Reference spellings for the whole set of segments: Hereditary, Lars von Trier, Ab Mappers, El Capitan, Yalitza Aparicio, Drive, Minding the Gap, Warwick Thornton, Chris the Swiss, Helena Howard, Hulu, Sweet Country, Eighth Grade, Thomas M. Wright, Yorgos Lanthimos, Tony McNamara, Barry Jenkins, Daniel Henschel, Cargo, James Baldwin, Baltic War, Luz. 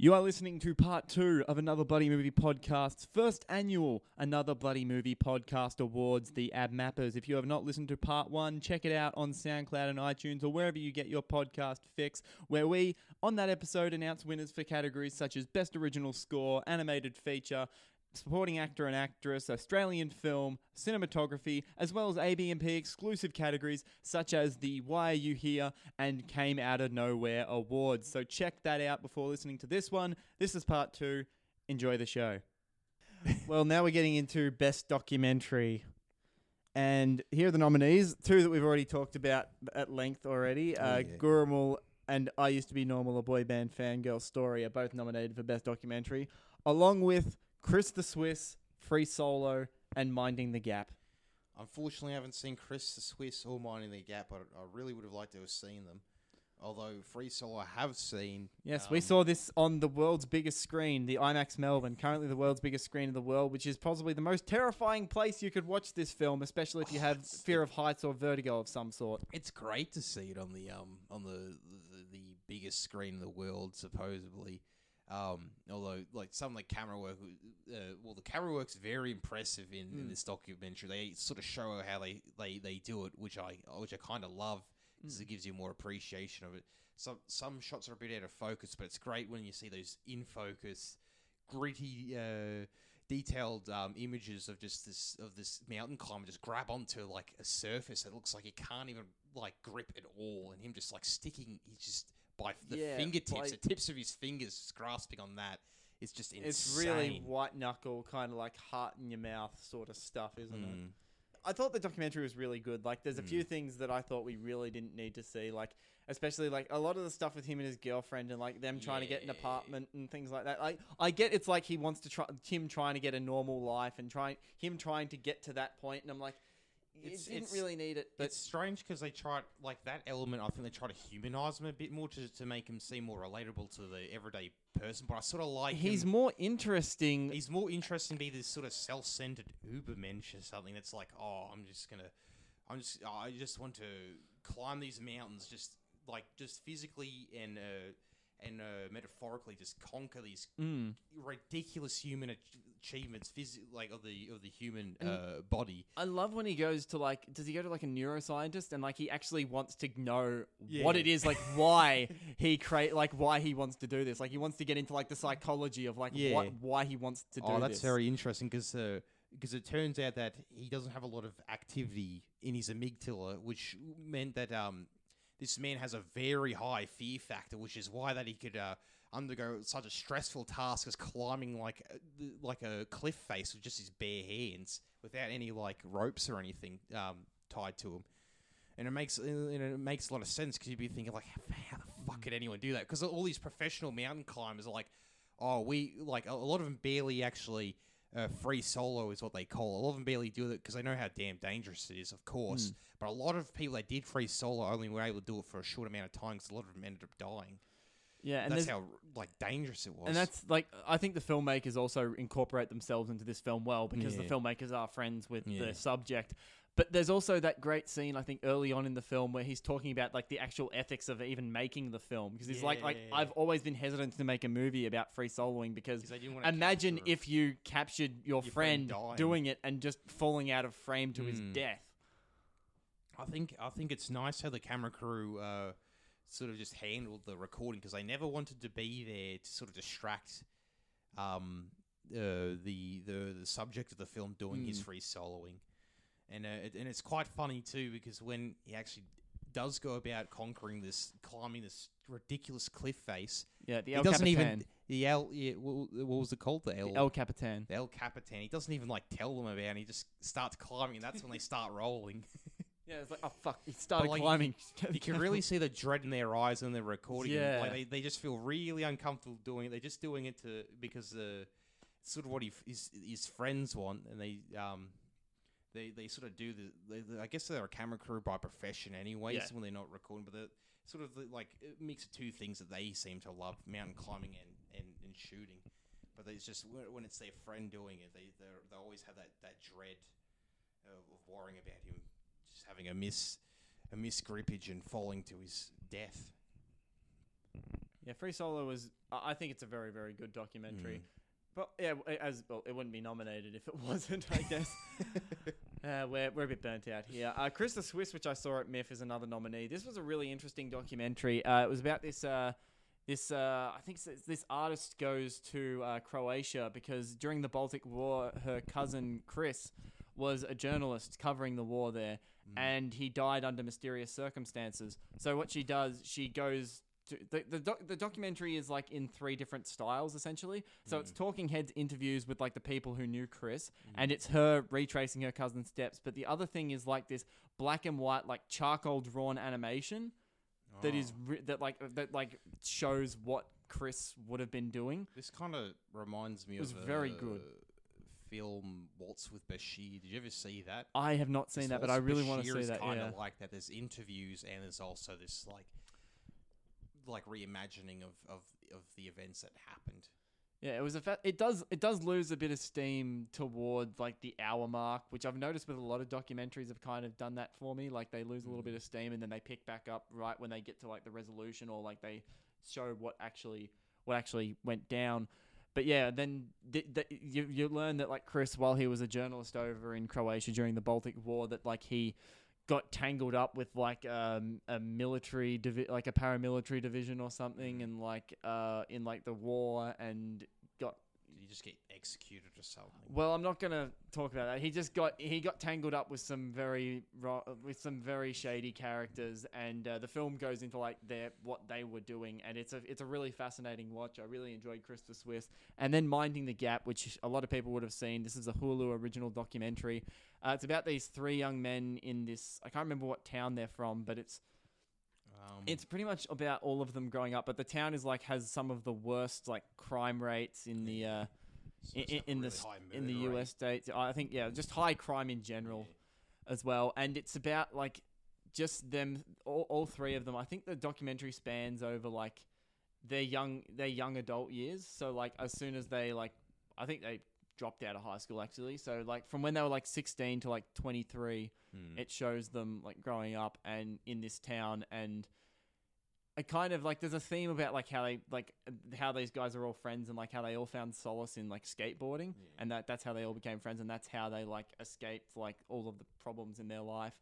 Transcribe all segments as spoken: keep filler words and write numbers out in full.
You are listening to part two of Another Bloody Movie Podcast's first annual Another Bloody Movie Podcast Awards, the Ab Mappers. If you have not listened to part one, check it out on SoundCloud and iTunes or wherever you get your podcast fix, where we, on that episode, announce winners for categories such as Best Original Score, Animated Feature, Supporting Actor and Actress, Australian Film, Cinematography, as well as A B M P exclusive categories such as the Why Are You Here and Came Out of Nowhere Awards. So check that out before listening to this one. This is part two. Enjoy the show. Well, now we're getting into Best Documentary. And here are the nominees, two that we've already talked about at length already. Uh, oh, yeah. Gurumul and I Used to Be Normal, a boy band fangirl story, are both nominated for Best Documentary, along with Chris the Swiss, Free Solo, and Minding the Gap. Unfortunately, I haven't seen Chris the Swiss or Minding the Gap, but I really would have liked to have seen them. Although Free Solo I have seen. Yes, um, we saw this on the world's biggest screen, the IMAX Melbourne, currently the world's biggest screen in the world, which is possibly the most terrifying place you could watch this film, especially if you oh, have fear of heights or vertigo of some sort. It's great to see it on the um on the the, the biggest screen in the world, supposedly. Um, although, like, some of the camera work, uh, well, the camera work's very impressive in, mm. in this documentary. They sort of show how they, they, they do it, which I which I kind of love, because mm. it gives you more appreciation of it. Some some shots are a bit out of focus, but it's great when you see those in focus, gritty, uh, detailed um, images of just this of this mountain climber just grab onto like a surface that looks like it can't even like grip at all, and him just like sticking, he's just. By the yeah, fingertips, by the tips of his fingers grasping on that, it's just insane. It's really white knuckle, kind of like heart in your mouth sort of stuff, isn't mm. it? I thought the documentary was really good. Like, there's a mm. few things that I thought we really didn't need to see, like especially like a lot of the stuff with him and his girlfriend, and like them trying yeah. to get an apartment and things like that. Like, I get it's like he wants to try him trying to get a normal life and trying him trying to get to that point, and I'm like. It didn't really need it. But it's strange because they tried, like, that element, I think they try to humanize him a bit more to, to make him seem more relatable to the everyday person. But I sort of like He's him. more interesting. He's more interesting to be this sort of self-centered ubermensch or something that's like, oh, I'm just going to, I'm just, oh, I just want to climb these mountains, just, like, just physically and, uh, and, uh, metaphorically just conquer these mm. ridiculous human ach- achievements, phys- like of the of the human uh, body. I love when he goes to like, does he go to like a neuroscientist and like he actually wants to know yeah. what it is, like why he create, like why he wants to do this, like he wants to get into like the psychology of like yeah. what, why he wants to do this. Oh, that's this. very interesting because uh, because it turns out that he doesn't have a lot of activity in his amygdala, which meant that um. this man has a very high fear factor, which is why that he could uh, undergo such a stressful task as climbing like a, like a cliff face with just his bare hands, without any like ropes or anything um, tied to him. And it makes and it makes a lot of sense because you'd be thinking like, how the fuck could anyone do that? Because all these professional mountain climbers are like, oh, we like a lot of them barely actually uh, free solo is what they call. A lot of them barely do it because they know how damn dangerous it is, of course. Mm. But a lot of people that did free solo only were able to do it for a short amount of time because a lot of them ended up dying. Yeah, and that's how like dangerous it was. And that's like, I think the filmmakers also incorporate themselves into this film well because yeah. the filmmakers are friends with yeah. the subject. But there's also that great scene, I think, early on in the film where he's talking about like the actual ethics of even making the film. Because he's yeah. like, like, I've always been hesitant to make a movie about free soloing because imagine if you captured your, your friend, friend doing it and just falling out of frame to mm. his death. I think I think it's nice how the camera crew uh, sort of just handled the recording because they never wanted to be there to sort of distract um, uh, the, the the subject of the film doing mm. his free soloing. And uh, it, and it's quite funny too because when he actually does go about conquering this, climbing this ridiculous cliff face, yeah, the El Capitan. Even, the El, yeah, what, what was it called? The El, the El Capitan. The El Capitan. He doesn't even like tell them about it. He just starts climbing, and that's when they start rolling. Yeah, it's like, oh fuck, he started like, climbing. You, you can really see the dread in their eyes when they're recording. Yeah, like, they they just feel really uncomfortable doing it. They're just doing it to because the uh, sort of what he, his his friends want, and they um. They they sort of do the. They, they, I guess they're a camera crew by profession, anyways, yeah. when they're not recording. But they're sort of the, like it mix of two things that they seem to love: mountain climbing and, and, and shooting. But they, it's just when it's their friend doing it, they they always have that, that dread of, of worrying about him just having a miss a misgrippage and falling to his death. Yeah, Free Solo was I think it's a very, very good documentary. Mm. But yeah, as well, it wouldn't be nominated if it wasn't, I guess. uh, we're we're a bit burnt out here. Uh, Chris the Swiss, which I saw at M I F, is another nominee. This was a really interesting documentary. Uh, it was about this. Uh, This, uh, I think this artist goes to uh, Croatia because during the Baltic War, her cousin Chris was a journalist covering the war there, mm. and he died under mysterious circumstances. So what she does, she goes to... The, the, doc, the documentary is like in three different styles, essentially. So mm. it's Talking Heads interviews with like the people who knew Chris, mm. and it's her retracing her cousin's steps. But the other thing is like this black and white, like charcoal-drawn animation. Oh. That is re- that like that like shows what Chris would have been doing. This kind of reminds me of a very good film, Waltz with Bashir. Did you ever see that? I have not seen this that, Waltz but I really Bashir want to see that. Kind of yeah. like that. There's interviews and there's also this like like reimagining of of, of the events that happened. Yeah, it was a fa- it does it does lose a bit of steam toward like the hour mark, which I've noticed with a lot of documentaries have kind of done that for me. Like they lose a little bit of steam and then they pick back up right when they get to like the resolution or like they show what actually what actually went down. But yeah, then the, the, you you learn that like Chris, while he was a journalist over in Croatia during the Baltic War, that like he got tangled up with like um, a military, divi- like a paramilitary division or something, and like uh, in like the war, and got. Did he just get executed or something? Well, I'm not gonna talk about that. He just got he got tangled up with some very with some very shady characters, and uh, the film goes into like their what they were doing, and it's a it's a really fascinating watch. I really enjoyed Chris the Swiss, and then Minding the Gap, which a lot of people would have seen. This is a Hulu original documentary. Uh, it's about these three young men in this. I can't remember what town they're from, but it's um, it's pretty much about all of them growing up. But the town is like has some of the worst like crime rates in the uh, so in, in really the in the U S states. I think yeah, just high crime in general yeah. as well. And it's about like just them, all, all three of them. I think the documentary spans over like their young their young adult years. So like as soon as they like, I think they. dropped out of high school actually, so like from when they were like sixteen to like twenty-three, mm. it shows them like growing up and in this town, and I kind of like there's a theme about like how they like how these guys are all friends and like how they all found solace in like skateboarding, yeah. and that that's how they all became friends, and that's how they like escaped like all of the problems in their life.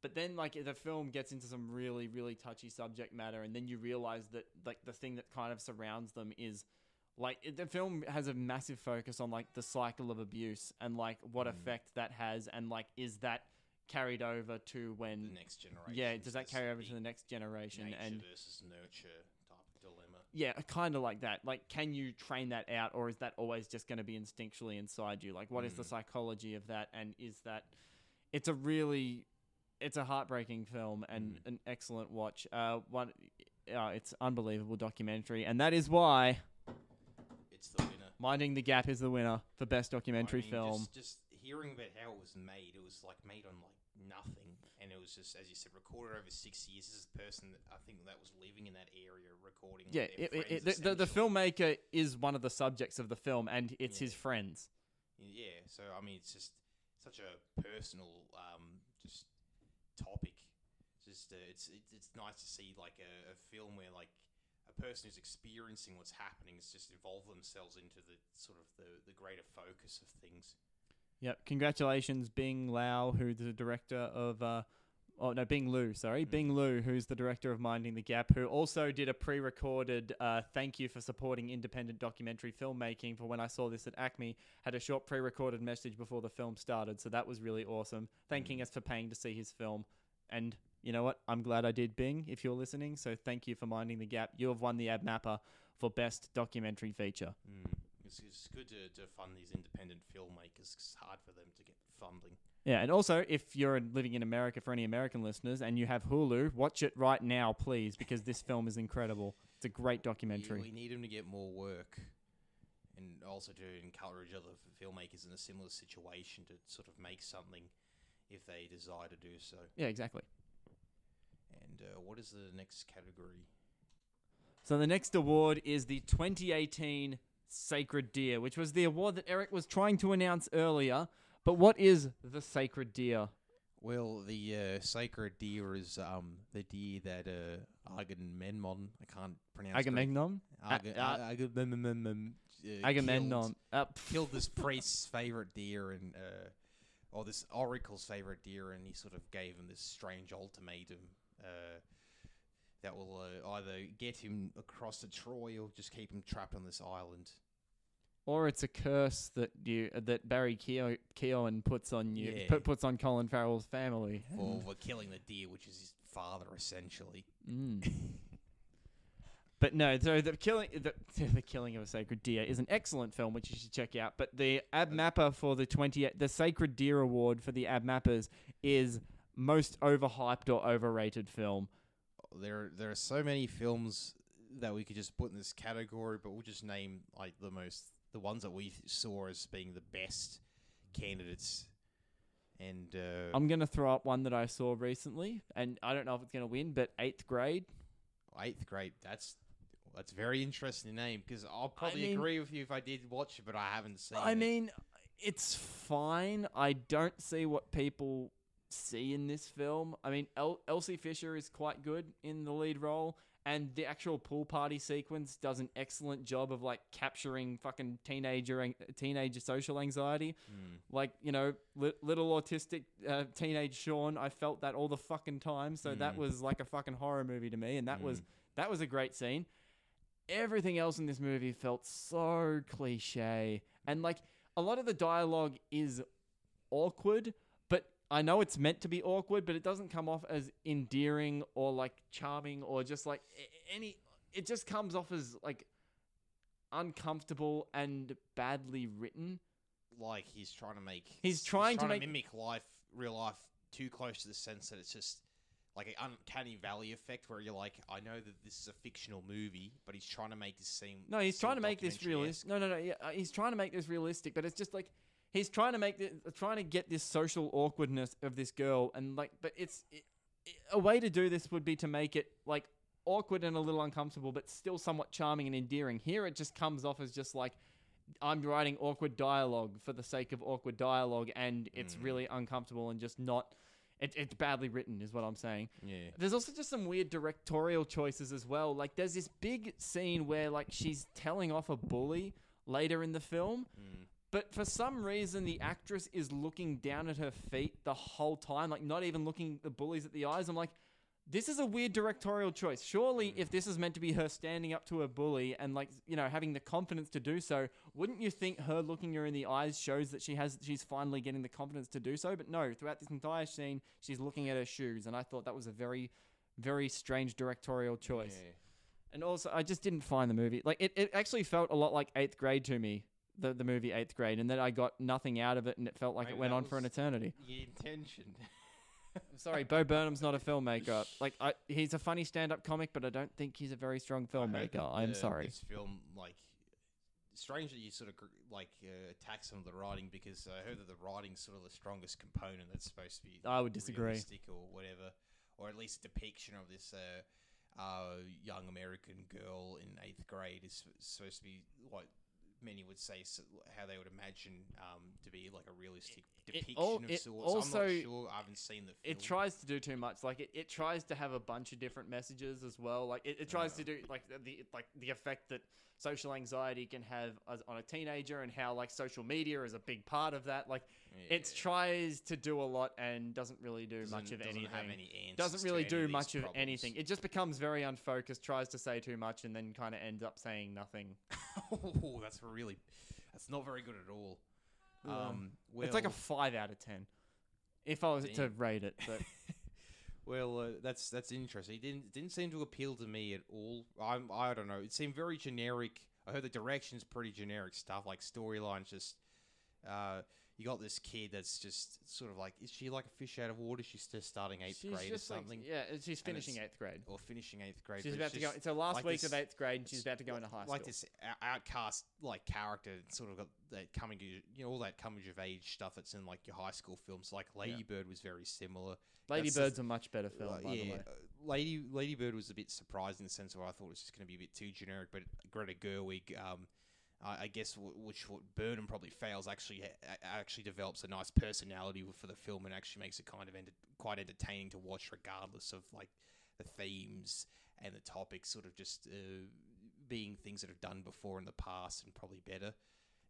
But then like the film gets into some really really touchy subject matter, and then you realize that like the thing that kind of surrounds them is like the film has a massive focus on like the cycle of abuse and like what mm. effect that has, and like is that carried over to when the next generation? Yeah, does that carry over to the next generation? Nature and versus nurture type of dilemma. Yeah, kind of like that. Like, can you train that out, or is that always just going to be instinctually inside you? Like, what mm. is the psychology of that, and is that? It's a really, it's a heartbreaking film and mm. an excellent watch. Uh, one, uh, it's unbelievable documentary, and that is why. It's the winner. Minding the Gap is the winner for best documentary I mean, film. Just, just hearing about how it was made, it was like made on like nothing, and it was just, as you said, recorded over six years. This is a person that I think that was living in that area recording. Yeah, like, it, friends, it, the, the filmmaker is one of the subjects of the film, and it's yeah. his friends. Yeah, so I mean, it's just such a personal, um, just topic. Just uh, it's, it's it's nice to see like a, a film where like. A person who's experiencing what's happening is just evolve themselves into the sort of the, the greater focus of things. Yep. Congratulations, Bing Lu, who's the director of... Uh, oh, no, Bing Lu, sorry. Mm. Bing Lu, who's the director of Minding the Gap, who also did a pre-recorded uh, thank you for supporting independent documentary filmmaking for When I Saw This at Acme, had a short pre-recorded message before the film started, so that was really awesome, thanking mm. us for paying to see his film. And... you know what? I'm glad I did, Bing, if you're listening. So thank you for Minding the Gap. You have won the Ab Mapper for Best Documentary Feature. Mm. It's, it's good to, to fund these independent filmmakers. It's hard for them to get funding. Yeah, and also, if you're living in America, for any American listeners, and you have Hulu, watch it right now, please, because this film is incredible. It's a great documentary. Yeah, we need them to get more work, and also to encourage other filmmakers in a similar situation to sort of make something if they desire to do so. Yeah, exactly. And uh, what is the next category? So the next award is the twenty eighteen Sacred Deer, which was the award that Eric was trying to announce earlier. But what is the Sacred Deer Well, the uh, Sacred Deer is um, the deer that uh, Agamemnon, I can't pronounce Agamemnon? Agamemnon. Agamemnon. Uh, Agamemnon. Killed, killed this priest's favorite deer, and uh, or this oracle's favorite deer, and he sort of gave him this strange ultimatum uh, that will uh, either get him across to Troy or just keep him trapped on this island. Or it's a curse that you that Barry Keo, Keoghan puts on you, yeah. puts on Colin Farrell's family for, for killing the deer, which is his father essentially. Mm. But no, so the killing the, the killing of a sacred deer is an excellent film, which you should check out. But the Ab Mapper for the twenty the Sacred Deer Award for the Ab Mappers is most overhyped or overrated film. There, there are so many films that we could just put in this category, but we'll just name like the most. The ones that we saw as being the best candidates, and uh, I'm gonna throw up one that I saw recently, and I don't know if it's gonna win, but Eighth Grade. Eighth Grade. That's that's a very interesting name because I'll probably I mean, agree with you if I did watch it, but I haven't seen. I it. I mean, it's fine. I don't see what people see in this film. I mean, El- Elsie Fisher is quite good in the lead role. And the actual pool party sequence does an excellent job of like capturing fucking teenager teenager social anxiety. Mm. Like, you know, li- little autistic uh, teenage Sean, I felt that all the fucking time. So mm. that was like a fucking horror movie to me. And that mm. was that was a great scene. Everything else in this movie felt so cliche. And like a lot of the dialogue is awkward. I know it's meant to be awkward, but it doesn't come off as endearing or like charming or just like any. It just comes off as like uncomfortable and badly written. Like he's trying to make. He's trying, he's trying to, to make, mimic life, real life, too close to the sense that it's just like an uncanny valley effect where you're like, I know that this is a fictional movie, but he's trying to make this seem. No, he's trying to make this realistic. No, no, no. Yeah, he's trying to make this realistic, but it's just like. He's trying to make this, trying to get this social awkwardness of this girl, and like, but it's it, it, a way to do this would be to make it like awkward and a little uncomfortable, but still somewhat charming and endearing. Here, it just comes off as just like I'm writing awkward dialogue for the sake of awkward dialogue, and it's mm. really uncomfortable and just not. It, it's badly written, is what I'm saying. Yeah. There's also just some weird directorial choices as well. Like, there's this big scene where like she's telling off a bully later in the film. Mm. But for some reason, the actress is looking down at her feet the whole time, like not even looking the bullies at the eyes. I'm like, this is a weird directorial choice. Surely, mm. if this is meant to be her standing up to a bully and like, you know, having the confidence to do so, wouldn't you think her looking her in the eyes shows that she has she's finally getting the confidence to do so? But no, throughout this entire scene, she's looking at her shoes, and I thought that was a very, very strange directorial choice. Yeah. And also, I just didn't find the movie like it. It actually felt a lot like Eighth Grade to me. The, the movie Eighth Grade, and then I got nothing out of it, and it felt like Maybe it went on for an eternity. The intention. I'm sorry, Bo Burnham's not a filmmaker. Like I, he's a funny stand-up comic, but I don't think he's a very strong filmmaker. The, I'm sorry. This film, like, strangely, you sort of like uh, attack some of the writing because I heard that the writing's sort of the strongest component that's supposed to be. I would disagree. Realistic or whatever, or at least a depiction of this. Uh, uh, young American girl in eighth grade is supposed to be like. Many would say so, how they would imagine um, to be like a realistic it, depiction it all, of sorts. Also, I'm not sure. I haven't seen the film. It tries to do too much. Like it, it tries to have a bunch of different messages as well. Like it, it tries yeah. to do like the like the effect that social anxiety can have as, on a teenager, and how like social media is a big part of that. Like yeah. it tries to do a lot and doesn't really do doesn't, much of doesn't anything. Have any answers doesn't really do much of problems. Anything. It just becomes very unfocused. Tries to say too much and then kind of ends up saying nothing. Oh, that's really. Really, that's not very good at all. Yeah. Um, well, it's like a five out of ten, if I was damn. To rate it. But. well, uh, that's that's interesting. It didn't didn't seem to appeal to me at all. I'm I don't know. It seemed very generic. I heard the direction's pretty generic stuff, like storylines. Just uh, you got this kid that's just sort of like, is she like a fish out of water? She's just starting eighth she's grade or something. Like, yeah, she's finishing eighth grade or finishing eighth grade. She's about to go. It's her last like week this, of eighth grade, and she's about to go into high school. Like this outcast like character, sort of got that coming, you know, all that coming of age stuff that's in like your high school films. Like Lady yeah. Bird was very similar. Lady that's Bird's a, a much better film, uh, by yeah, the way. Uh, Lady Lady Bird was a bit surprising in the sense where I thought it was just going to be a bit too generic, but Greta Gerwig. Um, uh, I guess, w- which what Burnham probably fails, actually ha- actually develops a nice personality for the film and actually makes it kind of ent- quite entertaining to watch, regardless of like the themes and the topics sort of just uh, being things that have done before in the past and probably better.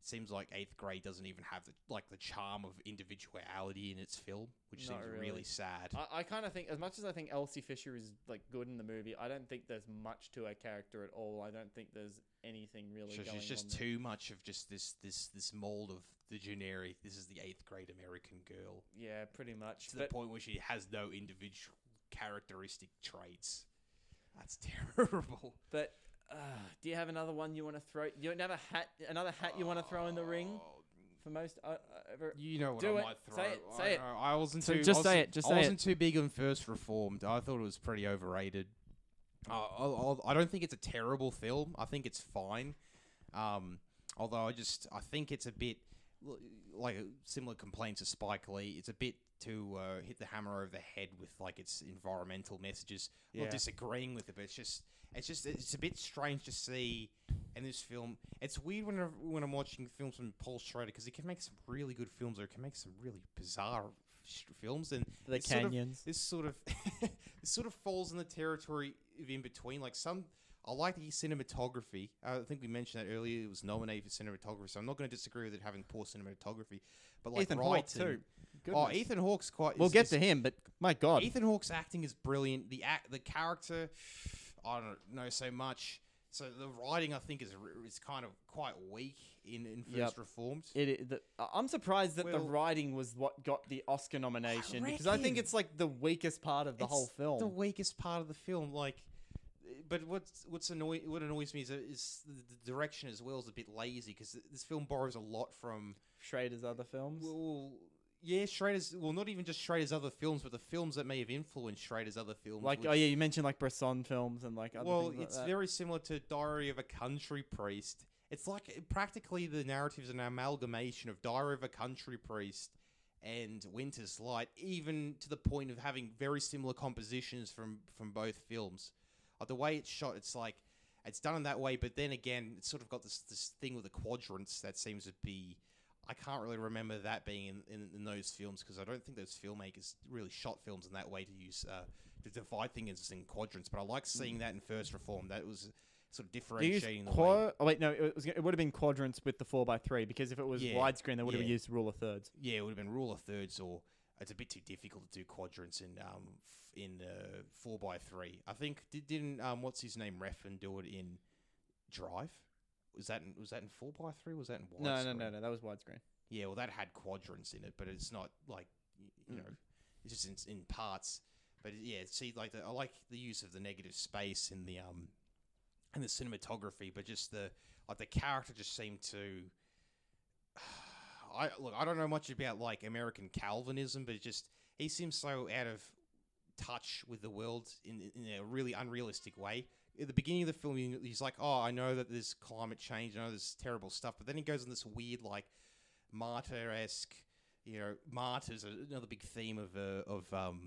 It seems like Eighth Grade doesn't even have the, like the charm of individuality in its film, which Not seems really, really sad. I, I kind of think, as much as I think Elsie Fisher is like good in the movie, I don't think there's much to her character at all. I don't think there's anything really so going on. She's just too much of just this this this mold of the generic, this is the eighth grade American girl. Yeah, pretty much. To but, the point where she has no individual characteristic traits. That's terrible. But uh, do you have another one you want to throw? You another hat? Another hat you want to throw in the ring? For most, uh, ever. You know what Do I it. might throw. Say it. Say I, it. I wasn't so too. Just I wasn't, say it. Just say it. I wasn't too big on First Reformed. I thought it was pretty overrated. Uh, I'll, I'll, I don't think it's a terrible film. I think it's fine. Um, although I just I think it's a bit like similar complaints to Spike Lee. It's a bit to uh, hit the hammer over the head with like its environmental messages. Yeah. Not disagreeing with it, but it's just it's just it's a bit strange to see in this film. It's weird when when I'm watching films from Paul Schrader, because he can make some really good films, or he can make some really bizarre sh- films. And the this canyons. Sort of, this sort of this sort of falls in the territory of in between. Like some, I like the cinematography. Uh, I think we mentioned that earlier. It was nominated for cinematography, so I'm not going to disagree with it having poor cinematography. But like Ethan Hawke too. Goodness. Oh, Ethan Hawke's quite. Is, we'll get is, to him, but my God, Ethan Hawke's acting is brilliant. The act, the character, I don't know so much. So the writing, I think, is is kind of quite weak in, in First yep. Reformed. It, the, I'm surprised that well, the writing was what got the Oscar nomination, I because I think it's like the weakest part of the it's whole film. The weakest part of the film, like. But what's what's annoy what annoys me is, is the direction as well is a bit lazy, because this film borrows a lot from Schrader's other films. Well, yeah, Schrader's well, not even just Schrader's other films, but the films that may have influenced Schrader's other films. Like which, oh yeah, you mentioned like Bresson films and like other well, things like it's that. Very similar to Diary of a Country Priest. It's like practically the narrative's an amalgamation of Diary of a Country Priest and Winter's Light, even to the point of having very similar compositions from from both films. The way it's shot, it's like it's done in that way, but then again, it's sort of got this this thing with the quadrants that seems to be. I can't really remember that being in, in, in those films, because I don't think those filmmakers really shot films in that way to use uh, to divide things in quadrants. But I like seeing that in First Reformed. That was sort of differentiating. The quad- way. Oh wait, no, it, was, it would have been quadrants with the four by three, because if it was yeah, widescreen, they would yeah. have used rule of thirds. Yeah, it would have been rule of thirds or. It's a bit too difficult to do quadrants in um in uh, four by three. I think did, didn't um what's his name Refn do it in Drive? Was that in, was that in four by three? Was that in widescreen? No, no, no, no. That was widescreen. Yeah, well, that had quadrants in it, but it's not like you know, mm. it's just in, in parts. But yeah, see, like the, I like the use of the negative space in the um and the cinematography, but just the like the character just seemed to. Uh, I look. I don't know much about like American Calvinism, but it just he seems so out of touch with the world in, in a really unrealistic way. At the beginning of the film, he's like, "Oh, I know that there's climate change. I know there's terrible stuff," but then he goes on this weird, like, martyr-esque, you know, martyrs. Another big theme of uh, of um,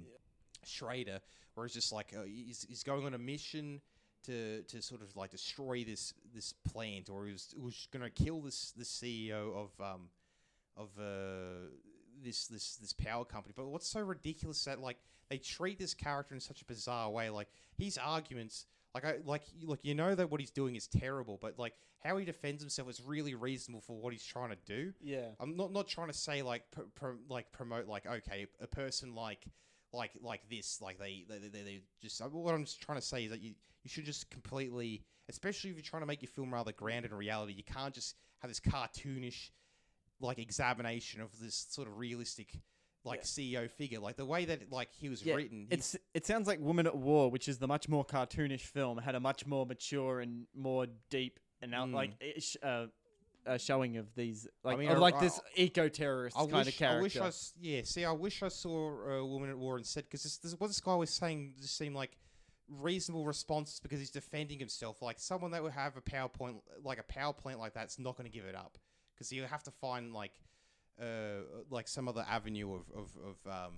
Schrader, where it's just like uh, he's, he's going on a mission. To, to sort of like destroy this this plant, or he was, was going to kill this the C E O of um of uh, this this this power company. But what's so ridiculous is that like they treat this character in such a bizarre way. Like his arguments, like I like look, you know that what he's doing is terrible, but like how he defends himself is really reasonable for what he's trying to do. Yeah, I'm not not trying to say like pr- pr- like promote like okay a person like. Like like this, like they they, they they just. What I'm just trying to say is that you, you should just completely, especially if you're trying to make your film rather grounded in reality, you can't just have this cartoonish, like examination of this sort of realistic, like yeah. C E O figure. Like the way that like he was yeah, written, he, it's it sounds like Woman at War, which is the much more cartoonish film, had a much more mature and more deep and out, mm. like ish, uh, a showing of these, like, I mean, of like I, this eco-terrorist I kind wish, of character. I wish I, yeah, see, I wish I saw a Woman at War instead, because this, this, what this guy was saying just seemed like reasonable responses, because he's defending himself. Like someone that would have a PowerPoint, like a power plant like that's not going to give it up, because you have to find like, uh, like some other avenue of of of um,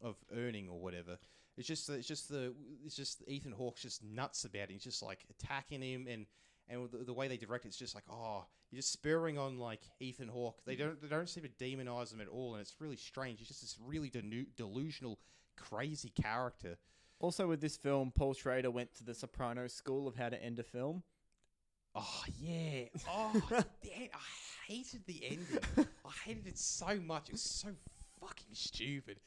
of earning or whatever. It's just, it's just the, it's just Ethan Hawke's just nuts about it. He's just like attacking him and. And the, the way they direct it, it's just like, oh, you're just spurring on like Ethan Hawke. They don't they don't seem to demonize him at all, and it's really strange. He's just this really de- delusional, crazy character. Also, with this film, Paul Schrader went to the Sopranos school of how to end a film. Oh, yeah. Oh, the end. I hated the ending. I hated it so much. It was so fucking stupid.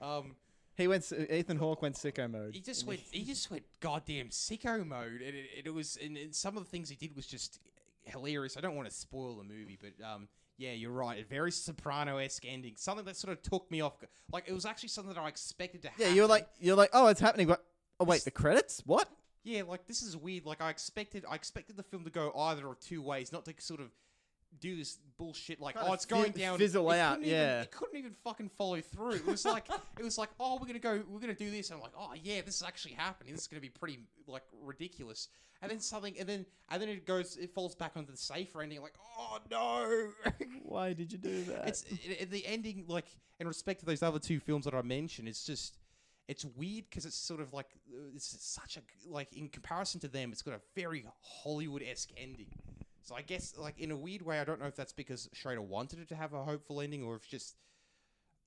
Um, he went. Ethan Hawke went sicko mode. He just went. He just went goddamn sicko mode, and it, it was. And, and some of the things he did was just hilarious. I don't want to spoil the movie, but um, yeah, you're right. A very Soprano-esque ending. Something that sort of took me off. Like it was actually something that I expected to happen. Yeah, you're like, you're like, oh, it's happening. But oh wait, the credits? What? Yeah, like this is weird. Like I expected, I expected the film to go either of two ways, not to sort of do this bullshit like, oh, it's going down, fizzle out, yeah. It couldn't even fucking follow through. It was like, it was like, oh, we're gonna go, we're gonna do this. And I'm like, oh yeah, this is actually happening. This is gonna be pretty like ridiculous. And then something, and then and then it goes, it falls back onto the safer ending. Like, oh no, why did you do that? It's it, it, the ending, like in respect to those other two films that I mentioned, it's just. It's weird because it's sort of like it's such a like in comparison to them, it's got a very Hollywood-esque ending. So I guess like in a weird way, I don't know if that's because Schrader wanted it to have a hopeful ending or if just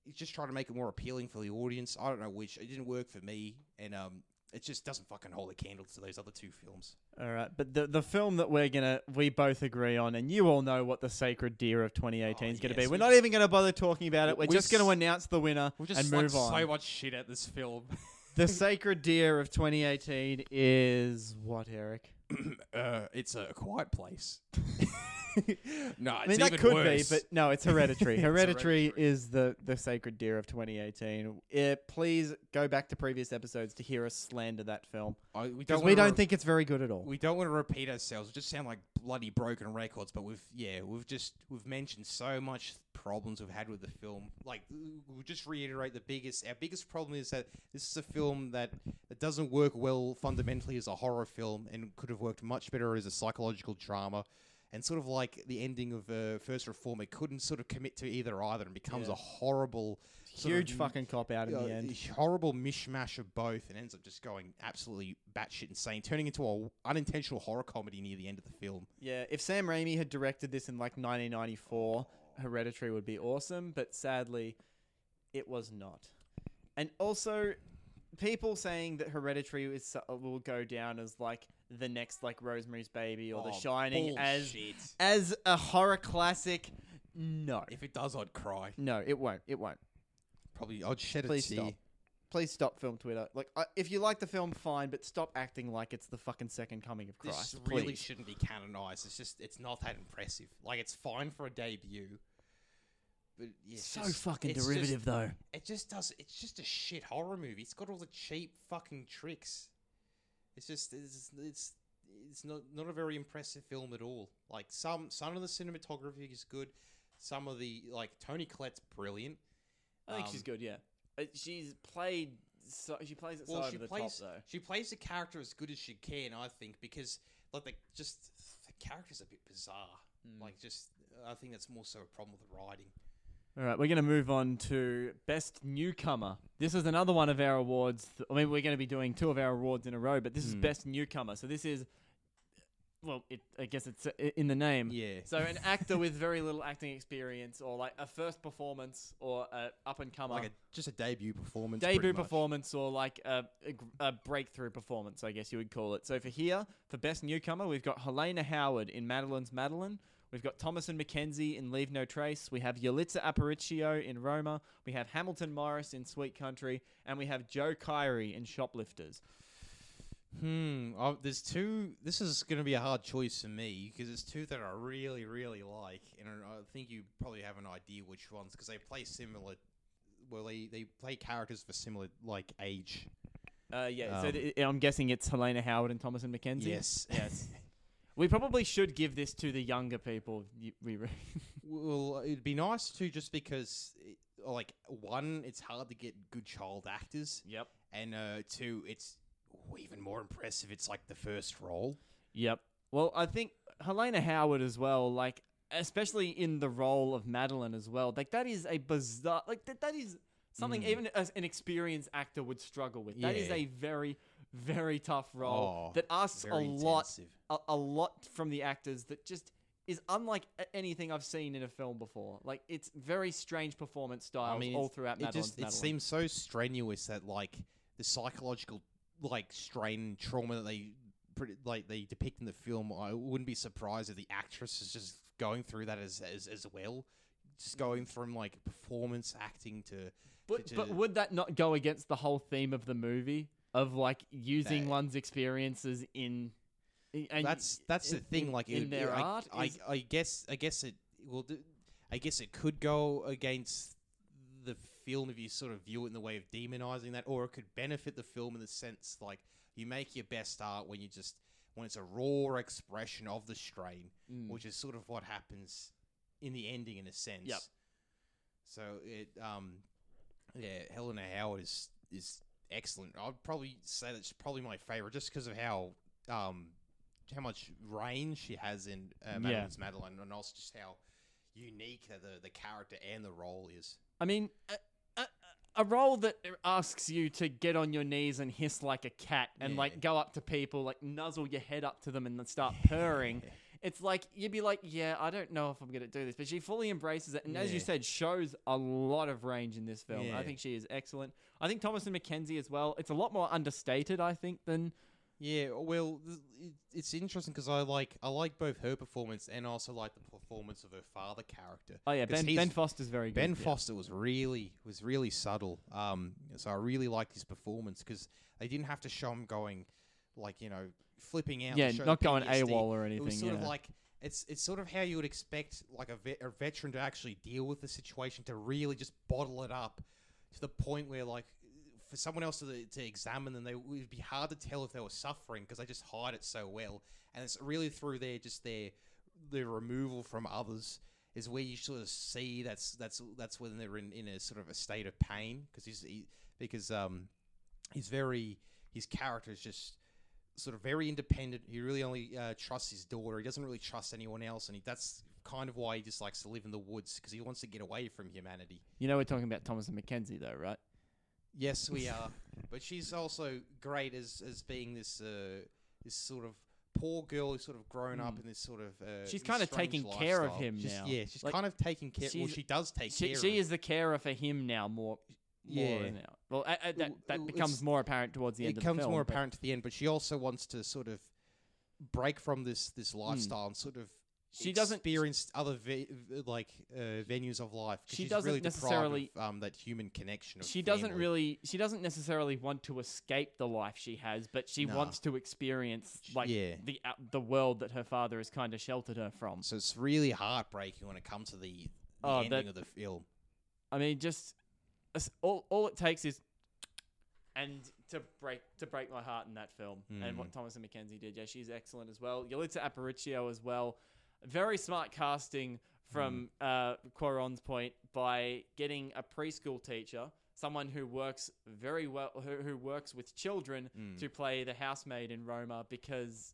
it's just trying to make it more appealing for the audience. I don't know which. It didn't work for me, and um, it just doesn't fucking hold a candle to those other two films. All right, but the the film that we're gonna we both agree on, and you all know what the Sacred Deer of twenty eighteen oh, is gonna yes, be. We're we, not even gonna bother talking about it. We're we just s- gonna announce the winner we'll just and move on. So much shit at this film. The Sacred Deer of twenty eighteen is what, Eric? uh, it's a Quiet Place. No, I mean, it's that even could worse. be, but no, it's Hereditary. Hereditary, it's Hereditary is the, the Sacred Deer of twenty eighteen. It, please go back to previous episodes to hear us slander that film. Because we don't, we don't re- think it's very good at all. We don't want to repeat ourselves. We just sound like bloody broken records. But we've yeah, we've just we've mentioned so much problems we've had with the film. Like we'll just reiterate the biggest our biggest problem is that this is a film that that doesn't work well fundamentally as a horror film and could have worked much better as a psychological drama. And sort of like the ending of uh, First Reform, it couldn't sort of commit to either either and becomes yeah. a horrible... Huge of, fucking cop-out in uh, the end. Horrible mishmash of both and ends up just going absolutely batshit insane, turning into an unintentional horror comedy near the end of the film. Yeah, if Sam Raimi had directed this in like nineteen ninety-four, Hereditary would be awesome, but sadly, it was not. And also, people saying that Hereditary is, uh, will go down as like... the next like Rosemary's Baby or oh, The Shining bullshit. as as a horror classic. No. If it does, I'd cry. No, it won't. It won't. Probably I'd shed a tear. Stop. Please stop film Twitter. Like I, if you like the film, fine, but stop acting like it's the fucking second coming of Christ. This really please. shouldn't be canonized. It's just it's not that impressive. Like it's fine for a debut. But yeah, so just, fucking it's derivative just, though. It just does it's just a shit horror movie. It's got all the cheap fucking tricks. It's just it's it's it's not not a very impressive film at all. Like some some of the cinematography is good, some of the like Toni Collette's brilliant. I think um, she's good, yeah. She's played so, she plays it well, side of the plays, top though. She plays the character as good as she can, I think, because like the, just the character's a bit bizarre. Mm. Like just I think that's more so a problem with the writing. All right, we're going to move on to Best Newcomer. This is another one of our awards. I mean, we're going to be doing two of our awards in a row, but this mm. is Best Newcomer. So this is, well, it, I guess it's in the name. Yeah. So an actor with very little acting experience or like a first performance or a up-and-comer. Like a, just a debut performance. Debut performance or like a, a, a breakthrough performance, I guess you would call it. So for here, for Best Newcomer, we've got Helena Howard in Madeline's Madeline. We've got Thomasin McKenzie in Leave No Trace. We have Yalitza Aparicio in Roma. We have Hamilton Morris in Sweet Country. And we have Joe Kyrie in Shoplifters. Hmm. Oh, there's two... This is going to be a hard choice for me because there's two that I really, really like. And I think you probably have an idea which ones because they play similar... Well, they, they play characters for similar, like, age. Uh, yeah, um, so th- I'm guessing it's Helena Howard and Thomasin McKenzie? Yes. Yes. We probably should give this to the younger people. We well, it'd be nice too, just because, it, like, one, it's hard to get good child actors. Yep. And uh, two, it's ooh, even more impressive. It's like the first role. Yep. Well, I think Helena Howard as well, like, especially in the role of Madeline as well. Like, that is a bizarre. Like, that that is something mm. even as an experienced actor would struggle with. That yeah. is a very very tough role oh, that asks a lot, a, a lot from the actors that just is unlike anything I've seen in a film before. Like, it's very strange performance styles I mean, all throughout Madeline's It just Madeline. It seems so strenuous that, like, the psychological, like, strain and trauma that they... Pretty, like they depict in the film, I wouldn't be surprised if the actress is just going through that as as, as well, just going from like performance acting to. But to, to but would that not go against the whole theme of the movie of like using that, one's experiences in? And that's that's in, the thing. Like in, it, in their I, art, I, is... I, I guess I guess it will. Do, I guess it could go against the film if you sort of view it in the way of demonizing that, or it could benefit the film in the sense like. You make your best art when you just when it's a raw expression of the strain, mm. which is sort of what happens in the ending in a sense. Yep. So it, um, yeah, Helena Howard is is excellent. I'd probably say that's probably my favorite, just because of how um how much range she has in uh, Madeline's yeah. Madeline, and also just how unique the the character and the role is. I mean. Uh- A role that asks you to get on your knees and hiss like a cat and yeah. like go up to people, like nuzzle your head up to them and then start purring. Yeah. It's like, you'd be like, yeah, I don't know if I'm going to do this, but she fully embraces it. And yeah. as you said, shows a lot of range in this film. Yeah. I think she is excellent. I think Thomasin McKenzie as well. It's a lot more understated, I think, than... Yeah, well, it's interesting because I like I like both her performance and also like the performance of her father character. Oh yeah, Ben Ben Foster's very good. Ben yeah. Foster was really was really subtle. Um, so I really liked his performance because they didn't have to show him going, like you know, flipping out. Yeah, not going AWOL or anything. It was sort yeah. of like it's it's sort of how you would expect like a, ve- a veteran to actually deal with the situation, to really just bottle it up to the point where like. For someone else to, to examine them, they it would be hard to tell if they were suffering because they just hide it so well. And it's really through their just their their removal from others is where you sort of see that's that's that's when they're in, in a sort of a state of pain because he's he, because um he's very his character is just sort of very independent. He really only uh, trusts his daughter. He doesn't really trust anyone else, and he, that's. Kind of why he just likes to live in the woods because he wants to get away from humanity. You know, we're talking about Thomasin McKenzie though, right? Yes, we are. But she's also great as, as being this uh, this sort of poor girl who's sort of grown mm. up in this sort of uh, she's kind of taking lifestyle. care of him she's, now. Yeah, she's like, kind of taking care. Well, she does take she, care. She of She is him. the carer for him now more. Yeah. More now. Well, I, I, that that it's, becomes more apparent towards the end. It of the It becomes more but... apparent at the end, but she also wants to sort of break from this this lifestyle mm. and sort of. She doesn't experience other ve- like uh, venues of life. She she's doesn't really necessarily of, um, that human connection. Of she family. doesn't really. She doesn't necessarily want to escape the life she has, but she nah. wants to experience like yeah. the uh, the world that her father has kind of sheltered her from. So it's really heartbreaking when it comes to the, the oh, ending that, of the film. I mean, just all all it takes is. And to break to break my heart in that film, mm. and what Thomasin McKenzie did, yeah, she's excellent as well. Yalitza Aparicio as well. Very smart casting from mm. uh, Cuaron's point by getting a preschool teacher, someone who works very well, who, who works with children mm. to play the housemaid in Roma because,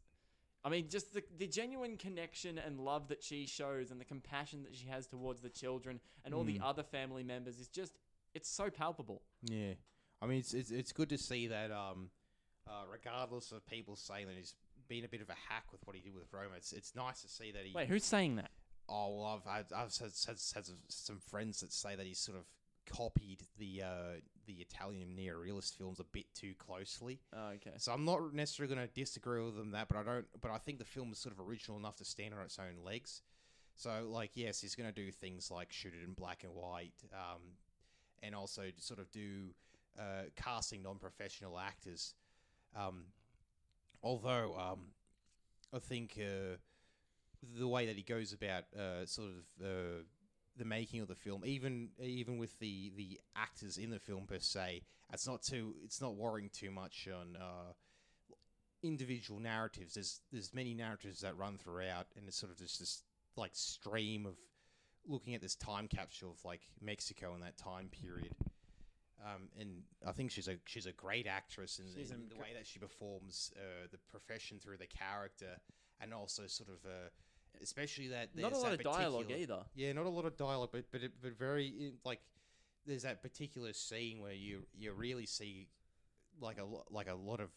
I mean, just the, the genuine connection and love that she shows and the compassion that she has towards the children and all mm. the other family members is just, it's so palpable. Yeah. I mean, it's it's, it's good to see that um, uh, regardless of people saying that he's been a bit of a hack with what he did with Roma. It's it's nice to see that he... Wait, who's saying that? Oh, well, I've, I've, I've had, had, had some friends that say that he sort of copied the uh, the Italian neorealist films a bit too closely. Oh, okay. So I'm not necessarily going to disagree with them that, but I don't. But I think the film is sort of original enough to stand on its own legs. So, like, yes, he's going to do things like shoot it in black and white um, and also sort of do uh, casting non-professional actors. Um Although, um, I think uh, the way that he goes about uh, sort of uh, the making of the film, even even with the, the actors in the film per se, it's not too it's not worrying too much on uh, individual narratives. There's there's many narratives that run throughout, and it's sort of just this like stream of looking at this time capsule of like Mexico in that time period. Um, and I think she's a she's a great actress in, in a, the way that she performs uh, the profession through the character, and also sort of, uh, especially that there's not a lot of dialogue either. Yeah, not a lot of dialogue, but but it, but very like there's that particular scene where you you really see like a like a lot of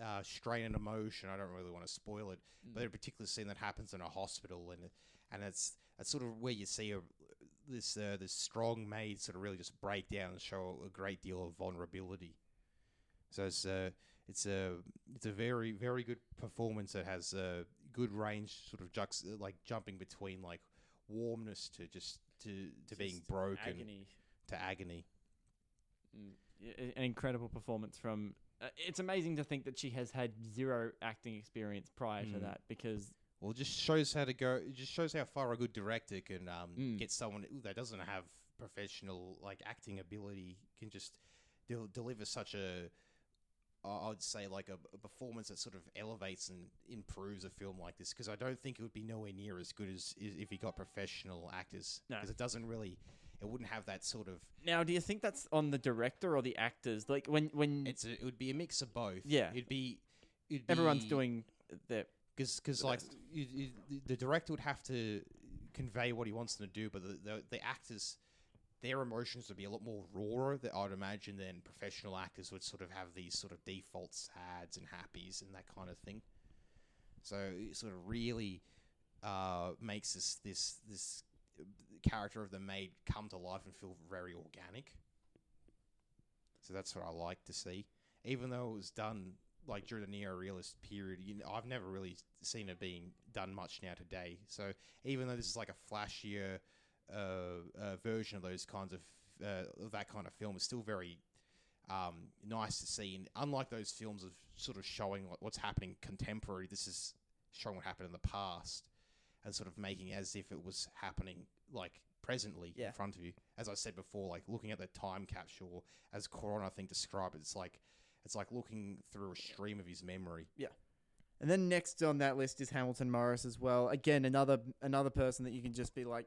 uh, strain and emotion. I don't really want to spoil it, mm. but there's a particular scene that happens in a hospital, and and it's that's sort of where you see a, this uh, this strong maid sort of really just break down and show a great deal of vulnerability. So it's a it's a it's a very very good performance that has a good range, sort of juxt- like jumping between like warmness to just to, to just being broken agony. to agony. Mm. An incredible performance from. Uh, it's amazing to think that she has had zero acting experience prior mm. to that, because. Well, it just shows how to go. It just shows how far a good director can um, mm. get someone that doesn't have professional like acting ability, can just de- deliver such a. I would say like a, a performance that sort of elevates and improves a film like this, because I don't think it would be nowhere near as good as, as if he got professional actors, because no. it doesn't really, it wouldn't have that sort of. Now, do you think that's on the director or the actors? Like when when it's a, it would be a mix of both. Yeah, it'd be, it'd be everyone's doing their because because like you, you, the director would have to convey what he wants them to do, but the the, the actors. Their emotions would be a lot more rawer, that I'd imagine, than professional actors would sort of have these sort of default sads and happies and that kind of thing. So it sort of really uh, makes this this this character of the maid come to life and feel very organic. So that's what I like to see, even though it was done like during the neorealist period. You know, I've never really seen it being done much now today. So even though this is like a flashier. Uh, uh, version of those kinds of, uh, of that kind of film is still very um, nice to see. And unlike those films of sort of showing what, what's happening contemporary, this is showing what happened in the past and sort of making as if it was happening like presently yeah. in front of you. As I said before, like looking at the time capsule, as Corona I think described it, it's like it's like looking through a stream of his memory. Yeah. And then next on that list is Hamilton Morris as well. Again, another another person that you can just be like,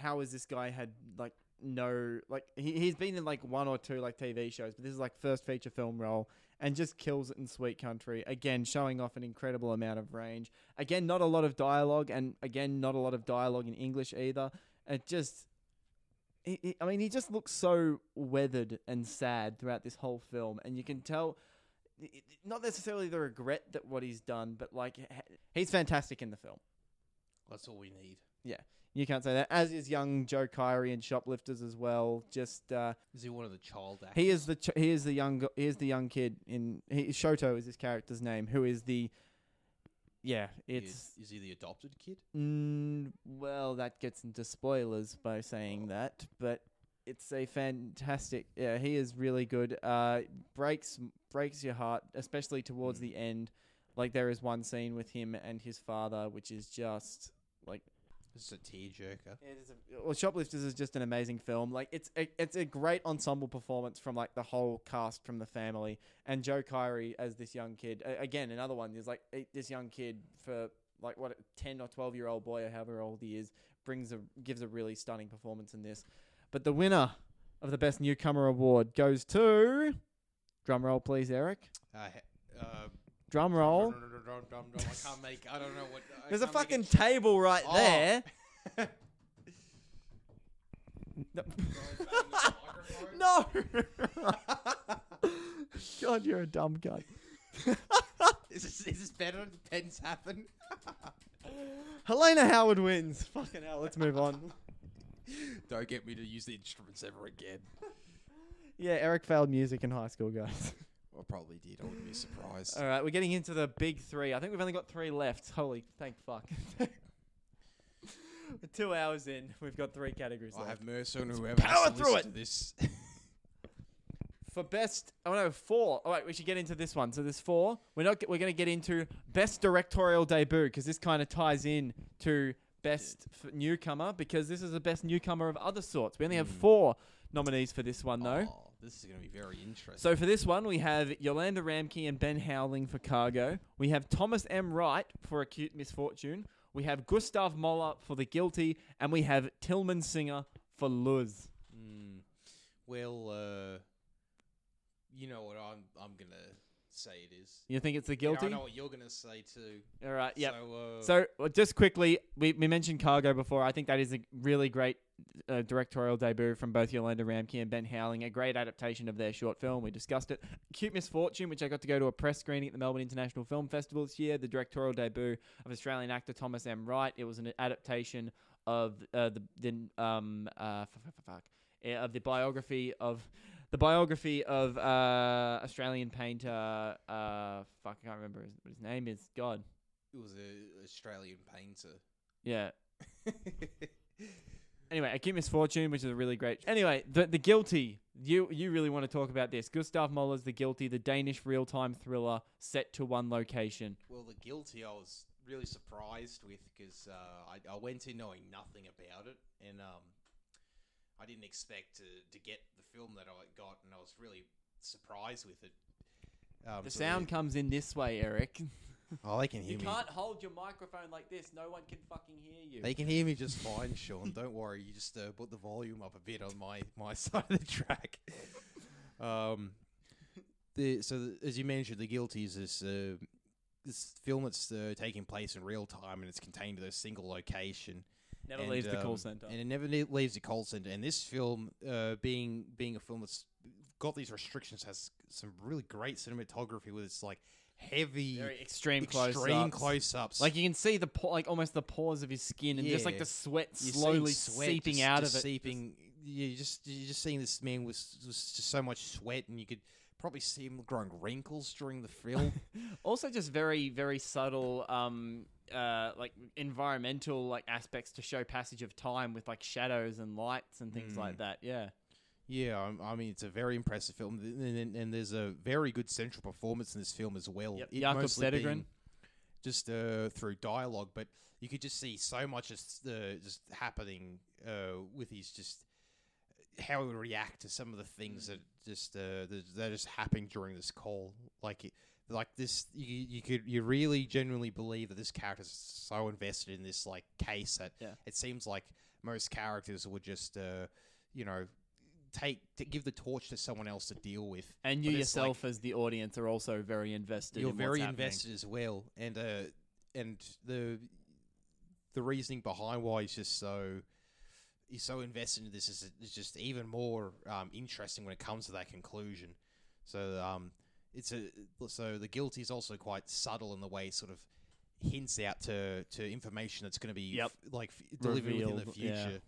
how is this guy had like no like he he's been in like one or two like T V shows, but this is like first feature film role, and just kills it in Sweet Country. Again, showing off an incredible amount of range. Again, not a lot of dialogue, and again, not a lot of dialogue in English either. It just, he, he, I mean, he just looks so weathered and sad throughout this whole film, and you can tell. Not necessarily the regret that what he's done, but like he's fantastic in the film. That's all we need. Yeah, you can't say that. As is young Joe Kyrie in Shoplifters as well. Just uh, is he one of the child actors? He is the ch- he is the young he is the young kid in he, Shoto is his character's name. Who is the yeah? It's is, is he the adopted kid? Mm, well, that gets into spoilers by saying oh. that, but. It's a fantastic... Yeah, he is really good. Uh, breaks breaks your heart, especially towards mm. the end. Like, there is one scene with him and his father, which is just, like... It's a tearjerker. It is a, well, Shoplifters is just an amazing film. Like, it's a, it's a great ensemble performance from, like, the whole cast from the family. And Joe Kyrie as this young kid. Again, another one. There's, like, this young kid for... like what a ten or twelve year old boy or however old he is, brings a gives a really stunning performance in this. But the winner of the Best Newcomer Award goes to, drum roll please, Eric. Uh, uh, drum roll. Drum, drum, drum, drum, drum. I can't make. I don't know what. I There's a fucking a table right oh. there. No. No. God, you're a dumb guy. Is this, is this better? The pens happen. Helena Howard wins. Fucking hell, let's move on. Don't get me to use the instruments ever again. Yeah, Eric failed music in high school, guys. Well, probably did. I wouldn't be surprised. All right, we're getting into the big three. I think we've only got three left. Holy, thank fuck. We're two hours in. We've got three categories I left. I have mercy on whoever power has to through listen it. To this. For best, oh no, four. All right, we should get into this one. So there's four. We're not. We're going to get into best directorial debut, because this kind of ties in to best f- newcomer, because this is the best newcomer of other sorts. We only have four nominees for this one, though. Oh, this is going to be very interesting. So for this one, we have Yolanda Ramke and Ben Howling for Cargo. We have Thomas M. Wright for Acute Misfortune. We have Gustav Möller for The Guilty, and we have Tillman Singer for Luz. Mm. Well. uh... You know what? I'm I'm gonna say it is. You think it's The Guilty? Yeah, I know what you're going to say too. All right, yeah. So, uh, so well, just quickly, we, we mentioned Cargo before. I think that is a really great uh, directorial debut from both Yolanda Ramke and Ben Howling, a great adaptation of their short film. We discussed it. Acute Misfortune, which I got to go to a press screening at the Melbourne International Film Festival this year, the directorial debut of Australian actor Thomas M. Wright. It was an adaptation of uh, the, the um uh fuck, fuck, fuck, fuck, of the biography of the biography of uh Australian painter uh fuck I can't remember his, what his name is. God, it was a Australian painter. Yeah. Anyway, Acute Misfortune, which is a really great. Anyway, the the Guilty. You you really want to talk about this? Gustav Möller's The Guilty, the Danish real time thriller set to one location. Well, The Guilty, I was really surprised with, because uh, I, I went in knowing nothing about it, and um, I didn't expect to, to get the film that I got, and I was really surprised with it. Um, the sound comes in this way, Eric. Oh, they can hear you me. You can't hold your microphone like this. No one can fucking hear you. They can hear me just fine, Sean. Don't worry. You just uh, put the volume up a bit on my, my side of the track. um, the So, the, as you mentioned, The Guilty is this... Uh, This film that's uh, taking place in real time, and it's contained to a single location. Never and, leaves um, the call center, and it never ne- leaves the call center. And this film, uh, being being a film that's got these restrictions, has some really great cinematography with its like heavy, very extreme, extreme close-ups. close-ups. Like you can see the pa- like almost the pores of his skin, and yeah. just like the sweat You're slowly sweat seeping just, out just of it. Seeping, you just you're just seeing this man with, with just so much sweat, and you could probably see him growing wrinkles during the film. Also, just very, very subtle, um, uh, like environmental, like aspects to show passage of time with like shadows and lights and things mm. like that. Yeah, yeah. I, I mean, it's a very impressive film, and, and, and there's a very good central performance in this film as well. Yep. It Jakob Södergren, just uh, through dialogue, but you could just see so much just uh, just happening uh, with his just. How we react to some of the things that just uh, that just happened during this call, like it, like this, you, you could you really genuinely believe that this character is so invested in this like case that yeah. it seems like most characters would just uh, you know take to give the torch to someone else to deal with, and you yourself like, as the audience are also very invested. You're in very what's invested as well, and uh, and the the reasoning behind why he's just so. He's so invested in this is, is just even more um, interesting when it comes to that conclusion. So um, it's a so The Guilty is also quite subtle in the way it sort of hints out to, to information that's going to be yep. f- like f- delivered within the future. Yeah.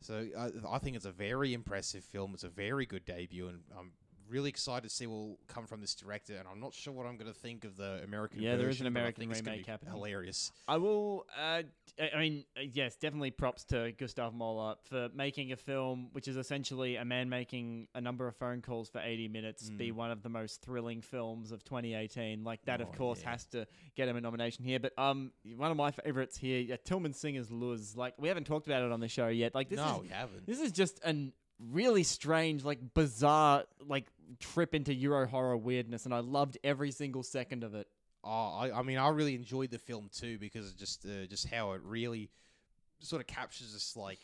So I, I think it's a very impressive film. It's a very good debut, and I'm really excited to see what will come from this director. And I'm not sure what I'm going to think of the American yeah, version. Yeah, there is an American remake happening. Hilarious. I will. Uh, I mean, yes, definitely props to Gustav Möller for making a film which is essentially a man making a number of phone calls for eighty minutes mm. be one of the most thrilling films of twenty eighteen. Like that, oh, of course, yeah. has to get him a nomination here. But um, one of my favorites here, yeah, Tillman Singer's Luz. Like we haven't talked about it on the show yet. Like this no, is, we haven't. This is just an. Really strange, like bizarre, like trip into Euro horror weirdness, and I loved every single second of it. Oh, I, I mean, I really enjoyed the film too because of just uh, just how it really sort of captures this like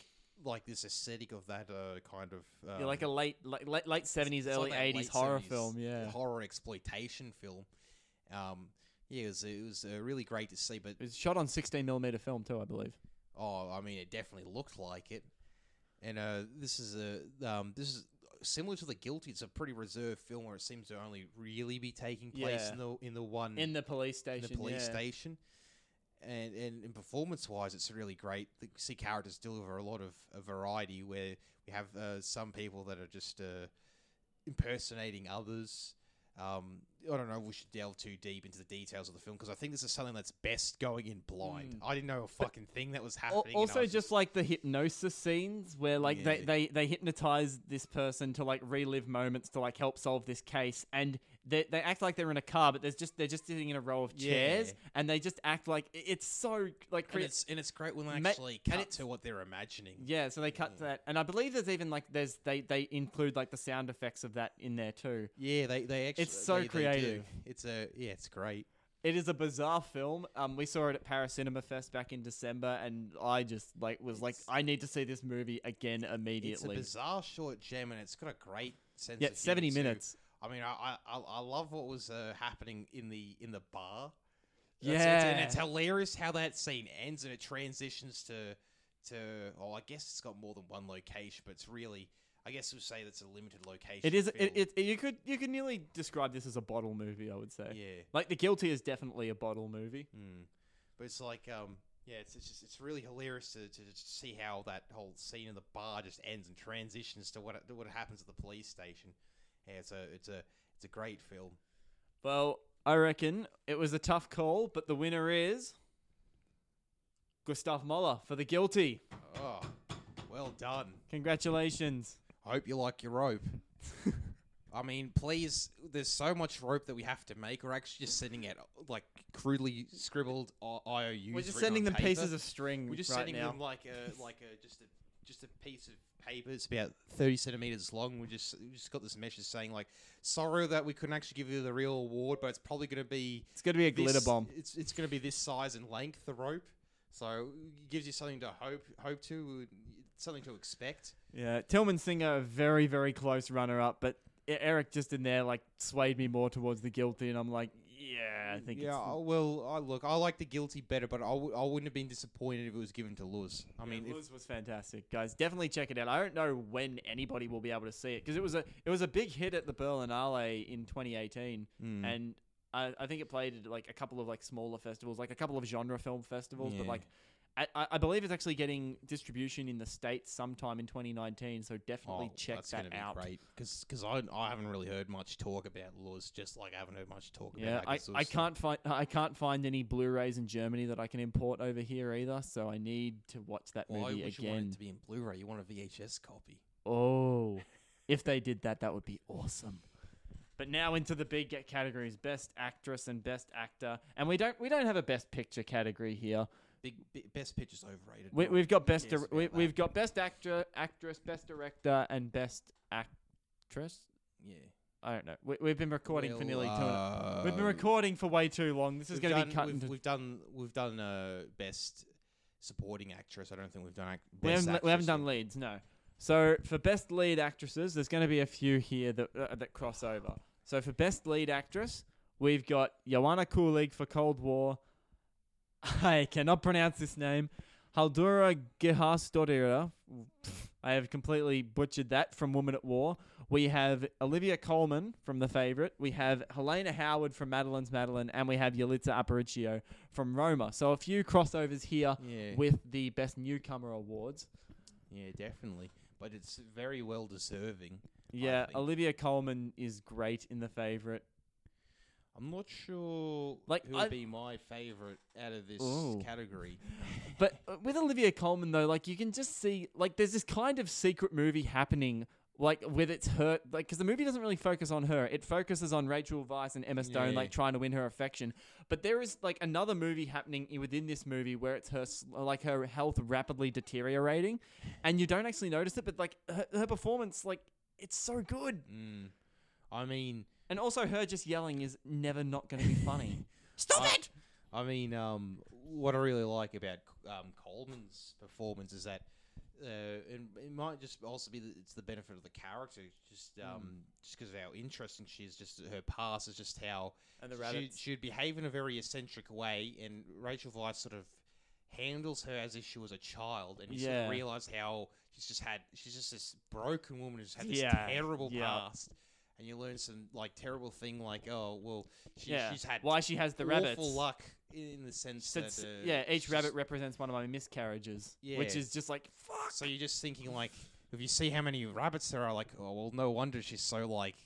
like this aesthetic of that uh, kind of um, yeah, like a late like late late seventies, early eighties horror film, yeah, horror exploitation film. Um, yeah, it was it was uh, really great to see, but it was shot on sixteen millimeter film too, I believe. Oh, I mean, it definitely looked like it. And uh, this is a um, this is similar to The Guilty. It's a pretty reserved film where it seems to only really be taking place yeah. in the in the one in the police station. In the police yeah. station, and and, and performance wise, it's really great. You see characters deliver a lot of a variety where we have uh, some people that are just uh, impersonating others. Um, I don't know if we should delve too deep into the details of the film because I think this is something that's best going in blind. Mm. I didn't know a fucking but thing that was happening. Also, was just, just like the hypnosis scenes where like yeah. they, they, they hypnotize this person to like relive moments to like help solve this case, and they they act like they're in a car, but there's just they're just sitting in a row of chairs, yeah. and they just act like it's so like cre- and, it's, and it's great when they actually ma- cut to what they're imagining. Yeah, so they cut yeah. to that, and I believe there's even like there's they they include like the sound effects of that in there too. Yeah, they they actually. It's so they, creative. They it's a yeah, it's great. It is a bizarre film. Um, we saw it at Paris Cinema Fest back in December, and I just like was it's, like, I need to see this movie again immediately. It's a bizarre short gem, and it's got a great sense. Yeah, of seventy minutes. Too. I mean, I I, I love what was uh, happening in the in the bar. That's, yeah, it's, and it's hilarious how that scene ends and it transitions to to. Oh, I guess it's got more than one location, but it's really. I guess we'll say that's a limited location. It is. It, it, you could you could nearly describe this as a bottle movie, I would say. Yeah. Like, The Guilty is definitely a bottle movie. Mm. But it's like, um, yeah, it's it's, just, it's really hilarious to, to just see how that whole scene in the bar just ends and transitions to what to what happens at the police station. Yeah, it's a it's a it's a great film. Well, I reckon it was a tough call, but the winner is Gustav Möller for The Guilty. Oh, well done! Congratulations. Hope you like your rope. I mean, please, there's so much rope that we have to make. We're actually just sending out, like, crudely scribbled I O Us. We're just sending them paper. pieces of string. We're just right sending now. them like a like a just a just a piece of paper. It's about thirty centimeters long. We just we just got this message saying, like, sorry that we couldn't actually give you the real award, but it's probably going to be it's going to be a this, glitter bomb. It's it's going to be this size and length, the rope. So it gives you something to hope hope to, something to expect. Yeah, Tillman Singer, a very, very close runner-up, but Eric just in there, like, swayed me more towards The Guilty, and I'm like, yeah, I think yeah, it's... Yeah, well, I look, I like The Guilty better, but I, w I wouldn't have been disappointed if it was given to Luz. I yeah, mean, Luz if... was fantastic, guys. Definitely check it out. I don't know when anybody will be able to see it, because it was a it was a big hit at the Berlinale in twenty eighteen, mm. and... I think it played at, like, a couple of, like, smaller festivals, like a couple of genre film festivals, yeah. but, like, I, I believe it's actually getting distribution in the States sometime in twenty nineteen, so definitely oh, check that's that gonna out. Be great, because I, I haven't really heard much talk about Luz, just like I haven't heard much talk yeah, about Luz. I, I can't find I can't find any Blu-rays in Germany that I can import over here either, so I need to watch that well, movie I wish again. You want it to be in Blu-ray, you want a V H S copy. Oh, if they did that, that would be awesome. But now into the big categories: best actress and best actor, and we don't we don't have a best picture category here. Big, big best picture's overrated. We, we've got best we, we've got best actor, actress, best director, and best actress. Yeah, I don't know. We, we've been recording well, for nearly two. Uh, we've been recording for way too long. This is going to be cut. We've, into... we've done we've done uh, best supporting actress. I don't think we've done. Act best we haven't, actress we haven't done leads. No. So for best lead actresses, there's going to be a few here that uh, that cross over. So for best lead actress, we've got Joanna Kulig for Cold War. I cannot pronounce this name. Haldura Gihastodira. I have completely butchered that, from Woman at War. We have Olivia Colman from The Favourite. We have Helena Howard from Madeline's Madeline. And we have Yalitza Aparicio from Roma. So a few crossovers here yeah. with the Best Newcomer Awards. Yeah, definitely. But it's very well deserving. Yeah, Olivia Colman is great in The Favourite. I'm not sure like, who would I... be my favourite out of this Ooh. category. But with Olivia Colman, though, like, you can just see, like, there's this kind of secret movie happening, like, with its her, like, because the movie doesn't really focus on her. It focuses on Rachel Weisz and Emma Stone, yeah. like, trying to win her affection. But there is, like, another movie happening within this movie where it's her, like, her health rapidly deteriorating, and you don't actually notice it. But, like, her, her performance, like, it's so good. Mm. I mean... And also her just yelling is never not going to be funny. Stop I, it! I mean, um, what I really like about um, Coleman's performance is that uh, it, it might just also be the, it's the benefit of the character, just um, mm. just because of how interesting she is, just her past is just how... And the rabbits. She, she'd behave in a very eccentric way, and Rachel Weisz sort of handles her as if she was a child, and you yeah. sort of realise how she's just had she's just this broken woman who's had this yeah. terrible yeah. past, and you learn some like terrible thing like oh well she, yeah. she's had why she has the awful rabbits awful luck in the sense so that uh, yeah each rabbit represents one of my miscarriages, yeah. which is just like fuck. So you're just thinking, like, if you see how many rabbits there are, like, oh well, no wonder she's so like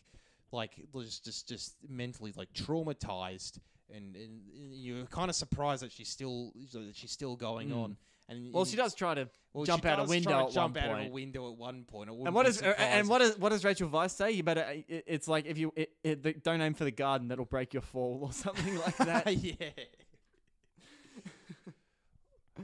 like just just just mentally like traumatized. And, and you're kind of surprised that she's still that she's still going mm. on. And well, she does try to well, jump out a window. Try to at jump one out point. of a window at one point. And what is and what is what does Rachel Weisz say? You better. It's like if you it, it, don't aim for the garden, that'll break your fall or something like that. yeah.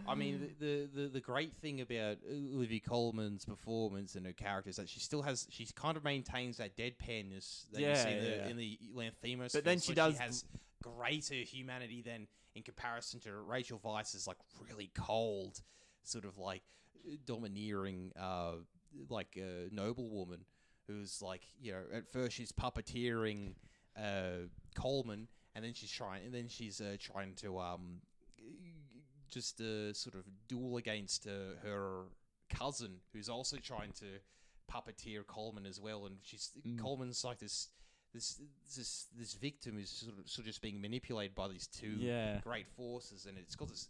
I mean, the, the the great thing about Olivia Colman's performance and her character is that she still has, she kind of maintains that deadpanness that yeah, you see in, yeah, the, yeah. in the Lanthimos. But then she does she has greater humanity than in comparison to Rachel Weisz's like really cold, sort of like domineering, uh, like uh, noble woman. who's like, you know, at first she's puppeteering uh, Coleman, and then she's trying, and then she's uh, trying to um, just uh, sort of duel against uh, her cousin, who's also trying to puppeteer Coleman as well. And she's mm. Coleman's like this. This this this victim is sort of, sort of just being manipulated by these two yeah. great forces, and it's got this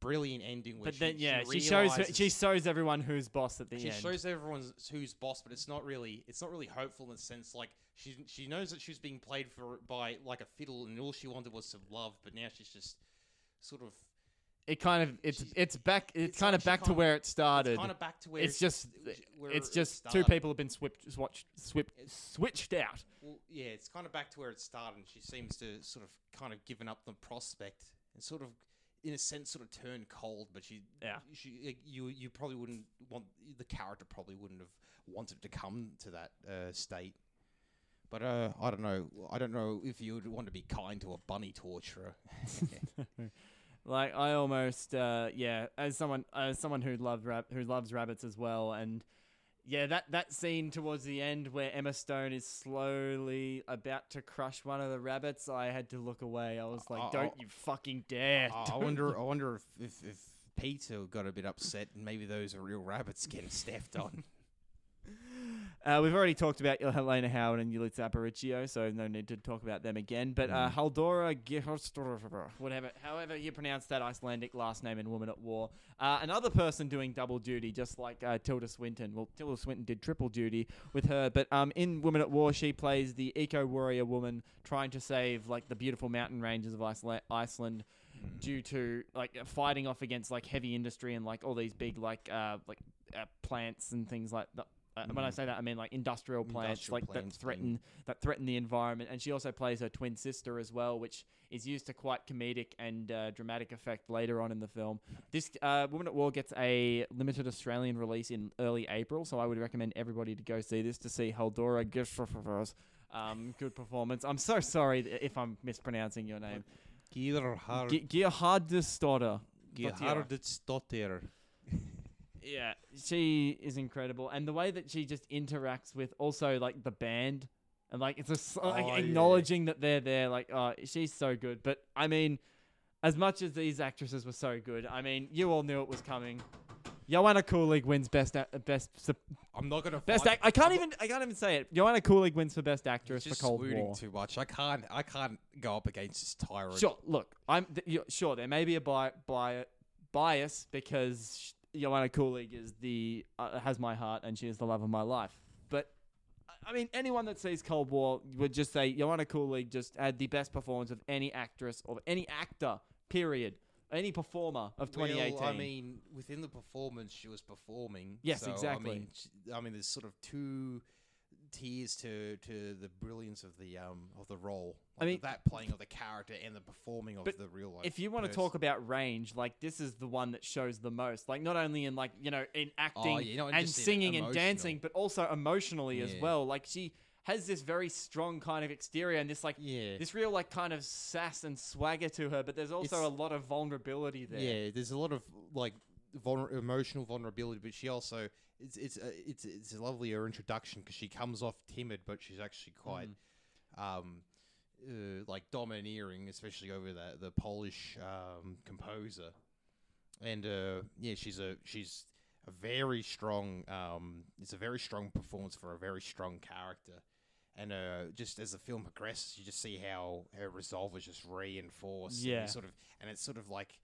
brilliant ending. Where but she, then, yeah, she, she shows her, she shows everyone who's boss at the she end. She shows everyone who's boss, but it's not really it's not really hopeful in the sense like she she knows that she's being played for by like a fiddle, and all she wanted was some love, but now she's just sort of. It kind of it's it's back it's, it's kind like of back to of, where it started. It's kind of back to where it's just where it's just it two people have been swipped, swatched, swipped, switched out. Well, yeah, it's kind of back to where it started, and she seems to sort of kind of given up the prospect and sort of in a sense sort of turned cold. But she yeah she you you probably wouldn't want the character probably wouldn't have wanted to come to that uh, state. But uh, I don't know I don't know if you would want to be kind to a bunny torturer. Like I almost, uh, yeah, as someone, as someone who loved rab- who loves rabbits as well, and yeah, that, that scene towards the end where Emma Stone is slowly about to crush one of the rabbits, I had to look away. I was like, uh, "Don't uh, you fucking dare!" Uh, I wonder, I wonder if, if if Peter got a bit upset, and maybe those are real rabbits getting stepped on. Uh, we've already talked about Helena Howard and Yalitza Aparicio, so no need to talk about them again. But uh, Halldóra Geirsdóttir, whatever, however you pronounce that Icelandic last name in Woman at War. Uh, another person doing double duty, just like uh, Tilda Swinton. Well, Tilda Swinton did triple duty with her, but um, in Woman at War, she plays the eco-warrior woman trying to save like the beautiful mountain ranges of Iceland, Iceland mm. due to like fighting off against like heavy industry and like all these big like uh, like uh, plants and things like that. Uh, mm. When I say that, I mean like industrial plants, industrial like plants that threaten thing. that threaten the environment. And she also plays her twin sister as well, which is used to quite comedic and uh, dramatic effect later on in the film. This uh, Woman at War gets a limited Australian release in early April, so I would recommend everybody to go see this to see Halldóra Geirsdóttir. Um, good performance. I'm so sorry if I'm mispronouncing your name. Geirsdóttir. Geirsdóttir. Yeah, she is incredible, and the way that she just interacts with also like the band, and like it's a, like, oh, acknowledging yeah. that they're there. Like, oh, she's so good. But I mean, as much as these actresses were so good, I mean, you all knew it was coming. Joanna Kulig wins best a- best. Su- I'm not gonna best. Act- I can't even. I can't even say it. Joanna Kulig wins for best actress for Cold War. Just swooning too much. I can't. I can't go up against this tyrant. Sure. Look, I'm th- sure there may be a bi- bi- bias because. She- Joanna Kulig is the uh, has my heart, and she is the love of my life. But I mean, anyone that sees Cold War would just say Joanna Kulig just had the best performance of any actress or any actor, period, any performer of twenty eighteen. Well, I mean, within the performance she was performing. Yes, so, exactly. I mean, she, I mean, there's sort of two tiers to to the brilliance of the um of the role. Like, I mean, that playing of the character and the performing of the real life. If you want person. to talk about range, like this is the one that shows the most. Like not only in like, you know, in acting oh, yeah, not and singing and dancing, but also emotionally yeah. as well. Like she has this very strong kind of exterior and this like yeah. this real like kind of sass and swagger to her, but there's also it's, a lot of vulnerability there. Yeah, there's a lot of like Vulner- emotional vulnerability, but she also it's it's uh, it's it's a lovely her introduction because she comes off timid, but she's actually quite mm. um uh, like domineering, especially over the the Polish um, composer, and uh, yeah, she's a she's a very strong um it's a very strong performance for a very strong character, and uh, just as the film progresses, you just see how her resolve is just reinforced, yeah, and sort of, and it's sort of like.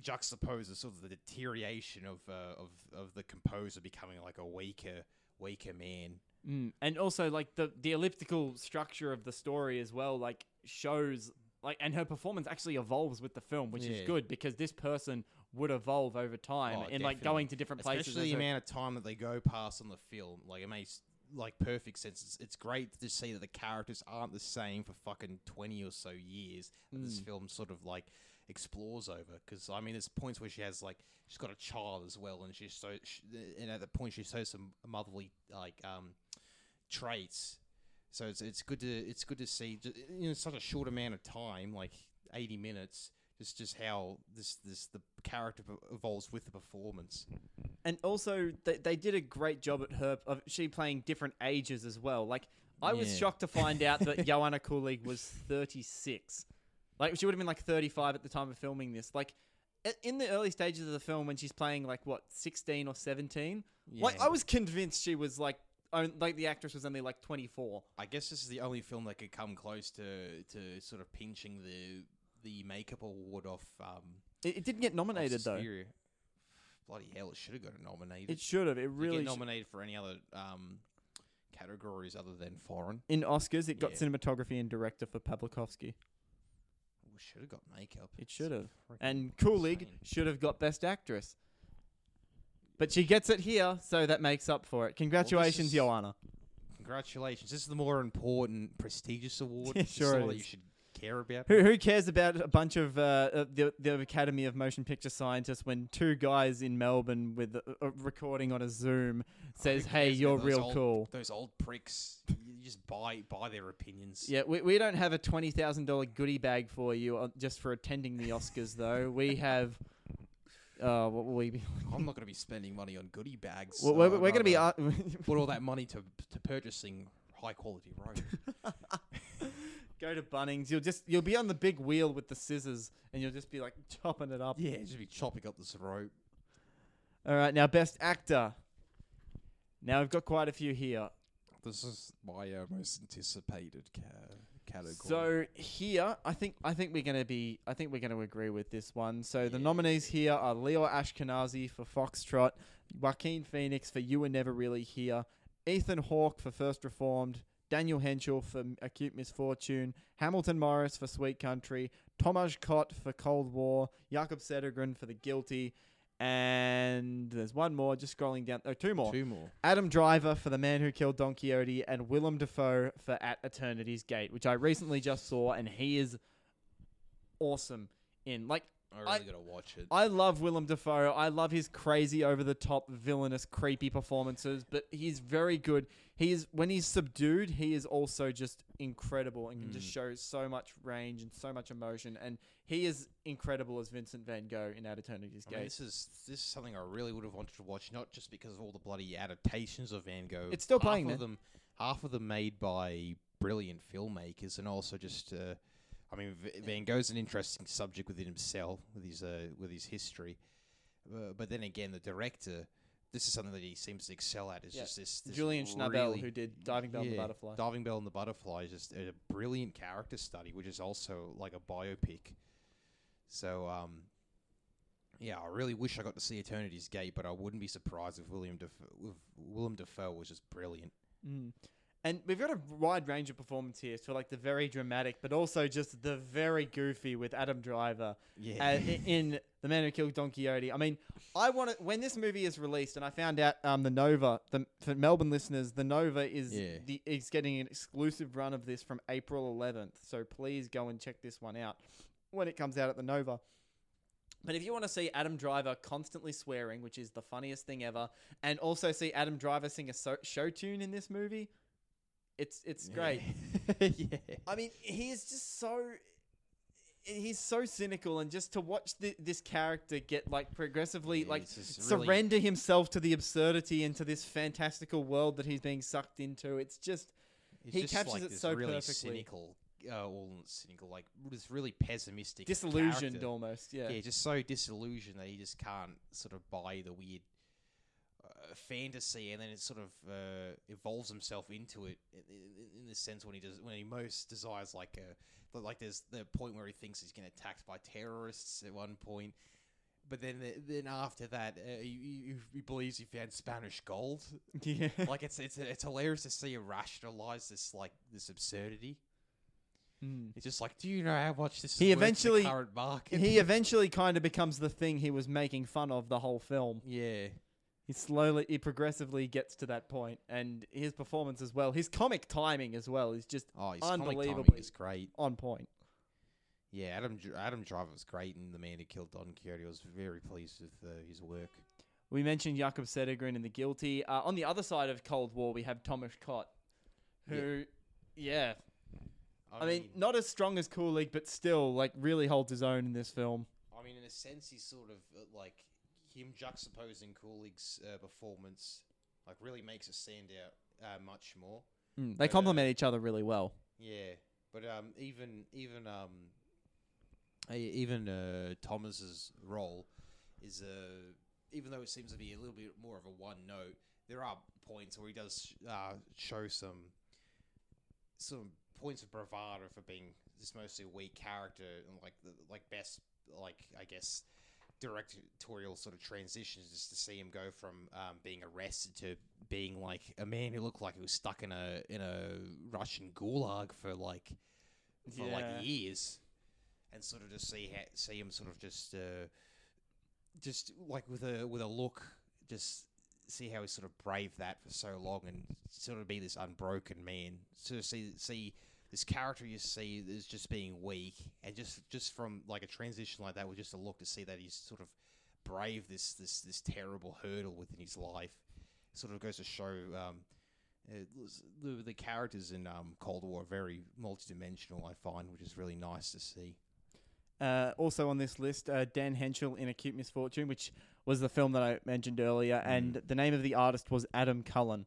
Juxtaposes sort of the deterioration of uh, of of the composer becoming like a weaker weaker man, mm. and also like the the elliptical structure of the story as well, like shows like, and her performance actually evolves with the film, which yeah. is good because this person would evolve over time, oh, and definitely. Like going to different places, especially the her... amount of time that they go past on the film, like it makes like perfect sense. It's, it's great to see that the characters aren't the same for fucking twenty or so years, and mm. this film sort of like explores over, because I mean there's points where she has like she's got a child as well, and she's so she, and at the point she shows some motherly like um traits, so it's it's good to it's good to see in such a short amount of time, like eighty minutes, just just how this this the character evolves with the performance. And also, they, they did a great job at her, of she playing different ages as well. Like, I yeah. was shocked to find out that Joanna Kulig was thirty-six. Like, she would have been like thirty-five at the time of filming this. Like, in the early stages of the film, when she's playing like, what, sixteen or seventeen? Yeah. Like, I was convinced she was like, like the actress was only like twenty-four. I guess this is the only film that could come close to, to sort of pinching the the makeup award off. Um, it, it didn't get nominated though. Bloody hell! It should have got nominated. It should have. It really got nominated for any other um, categories other than foreign. In Oscars, it got yeah. cinematography and director for Pawlikowski. We should have got makeup. It should have. And Kulig should have got best actress. But she gets it here, so that makes up for it. Congratulations, well, Joanna. Congratulations. This is the more important, prestigious award. Yeah, sure, that you should care about. Who, who cares about a bunch of uh, the, the Academy of Motion Picture Scientists when two guys in Melbourne with a, a recording on a Zoom says, hey, you're real old, cool. Those old pricks, you just buy buy their opinions. Yeah, we, we don't have a twenty thousand dollar goodie bag for you just for attending the Oscars, though. We have... Uh, what will we be? I'm not going to be spending money on goodie bags. Well, we're, we're going to be uh, put all that money to to purchasing high quality rope. Go to Bunnings. You'll just you'll be on the big wheel with the scissors, and you'll just be like chopping it up. Yeah, you'll just be chopping up this rope. All right, now best actor. Now we've got quite a few here. This is my uh, most anticipated ca category. So here, I think I think we're going to be I think we're going to agree with this one. So yeah. the nominees here are Leo Ashkenazi for Foxtrot, Joaquin Phoenix for You Were Never Really Here, Ethan Hawke for First Reformed, Daniel Henschel for Acute Misfortune, Hamilton Morris for Sweet Country, Tomasz Kot for Cold War, Jakob Södergren for The Guilty. And there's one more, just scrolling down. Oh, two more. Two more. Adam Driver for The Man Who Killed Don Quixote and Willem Dafoe for At Eternity's Gate, which I recently just saw, and he is awesome in. Like, I really I, gotta watch it. I love Willem Dafoe. I love his crazy, over-the-top, villainous, creepy performances, but he's very good. He is, when he's subdued, he is also just incredible and can mm. just show so much range and so much emotion. And he is incredible as Vincent Van Gogh in At Eternity's Gate. I mean, this is this is something I really would have wanted to watch, not just because of all the bloody adaptations of Van Gogh. It's still half playing of them. Half of them made by brilliant filmmakers, and also just, uh, I mean, Van Gogh's an interesting subject within himself, with his uh, with his history. Uh, but then again, the director. This is something that he seems to excel at. It's yeah. just this, this Julian really Schnabel, who did Diving Bell yeah, and the Butterfly. Diving Bell and the Butterfly is just a brilliant character study, which is also like a biopic. So, um, yeah, I really wish I got to see Eternity's Gate, but I wouldn't be surprised if William Dafoe, if Willem Dafoe was just brilliant. Mm. And we've got a wide range of performance here, so like the very dramatic, but also just the very goofy with Adam Driver yeah. in The Man Who Killed Don Quixote. I mean, I want to, when this movie is released, and I found out um, the Nova, the, for Melbourne listeners, the Nova is yeah. the, is getting an exclusive run of this from April eleventh. So please go and check this one out when it comes out at the Nova. But if you want to see Adam Driver constantly swearing, which is the funniest thing ever, and also see Adam Driver sing a so show tune in this movie... It's it's great. Yeah. yeah. I mean, he is just so he's so cynical, and just to watch the, this character get like progressively yeah, like surrender really... himself to the absurdity and to this fantastical world that he's being sucked into. It's just it's he just captures like it so really perfectly. Cynical, uh, well, cynical, like this really pessimistic, disillusioned character. Almost. Yeah, yeah, just so disillusioned that he just can't sort of buy the weird. Uh, fantasy, and then it sort of uh, evolves himself into it in, in, in the sense when he does when he most desires like a like there's the point where he thinks he's getting attacked by terrorists at one point, but then the, then after that uh, he, he believes he found Spanish gold. Yeah, like it's it's it's hilarious to see him rationalize this like this absurdity. Mm. It's just like, do you know how much this is he eventually, the current market? He eventually kind of becomes the thing he was making fun of the whole film. Yeah. He slowly, he progressively gets to that point, and his performance as well, his comic timing as well, is just oh, his unbelievably is great, on point. Yeah, Adam Adam Driver was great, and The Man Who Killed Don Quixote. I was very pleased with uh, his work. We mentioned Jakob Södergren in The Guilty. Uh, on the other side of Cold War, we have Tomasz Kot, who, yeah, yeah I, I mean, mean, not as strong as Kulig, but still, like, really holds his own in this film. I mean, in a sense, he's sort of like. him juxtaposing Kulig's uh, performance like really makes it stand out uh, much more. Mm, they complement uh, each other really well. Yeah, but um, even even um, even uh, Thomas's role is uh, even though it seems to be a little bit more of a one note, there are points where he does uh, show some some points of bravado for being this mostly weak character, and like the, like best like I guess directorial sort of transitions, just to see him go from um, being arrested to being like a man who looked like he was stuck in a in a Russian gulag for like for yeah. like years, and sort of just see ha- see him sort of just uh, just like with a with a look, just see how he sort of braved that for so long and sort of be this unbroken man. So see see. This character you see is just being weak, and just, just from like a transition like that with just a look to see that he's sort of braved this this this terrible hurdle within his life, it sort of goes to show um, it, the the characters in um, Cold War are very multidimensional, I find, which is really nice to see. Uh, also on this list, uh, Dan Henschel in Acute Misfortune, which was the film that I mentioned earlier, mm. and the name of the artist was Adam Cullen.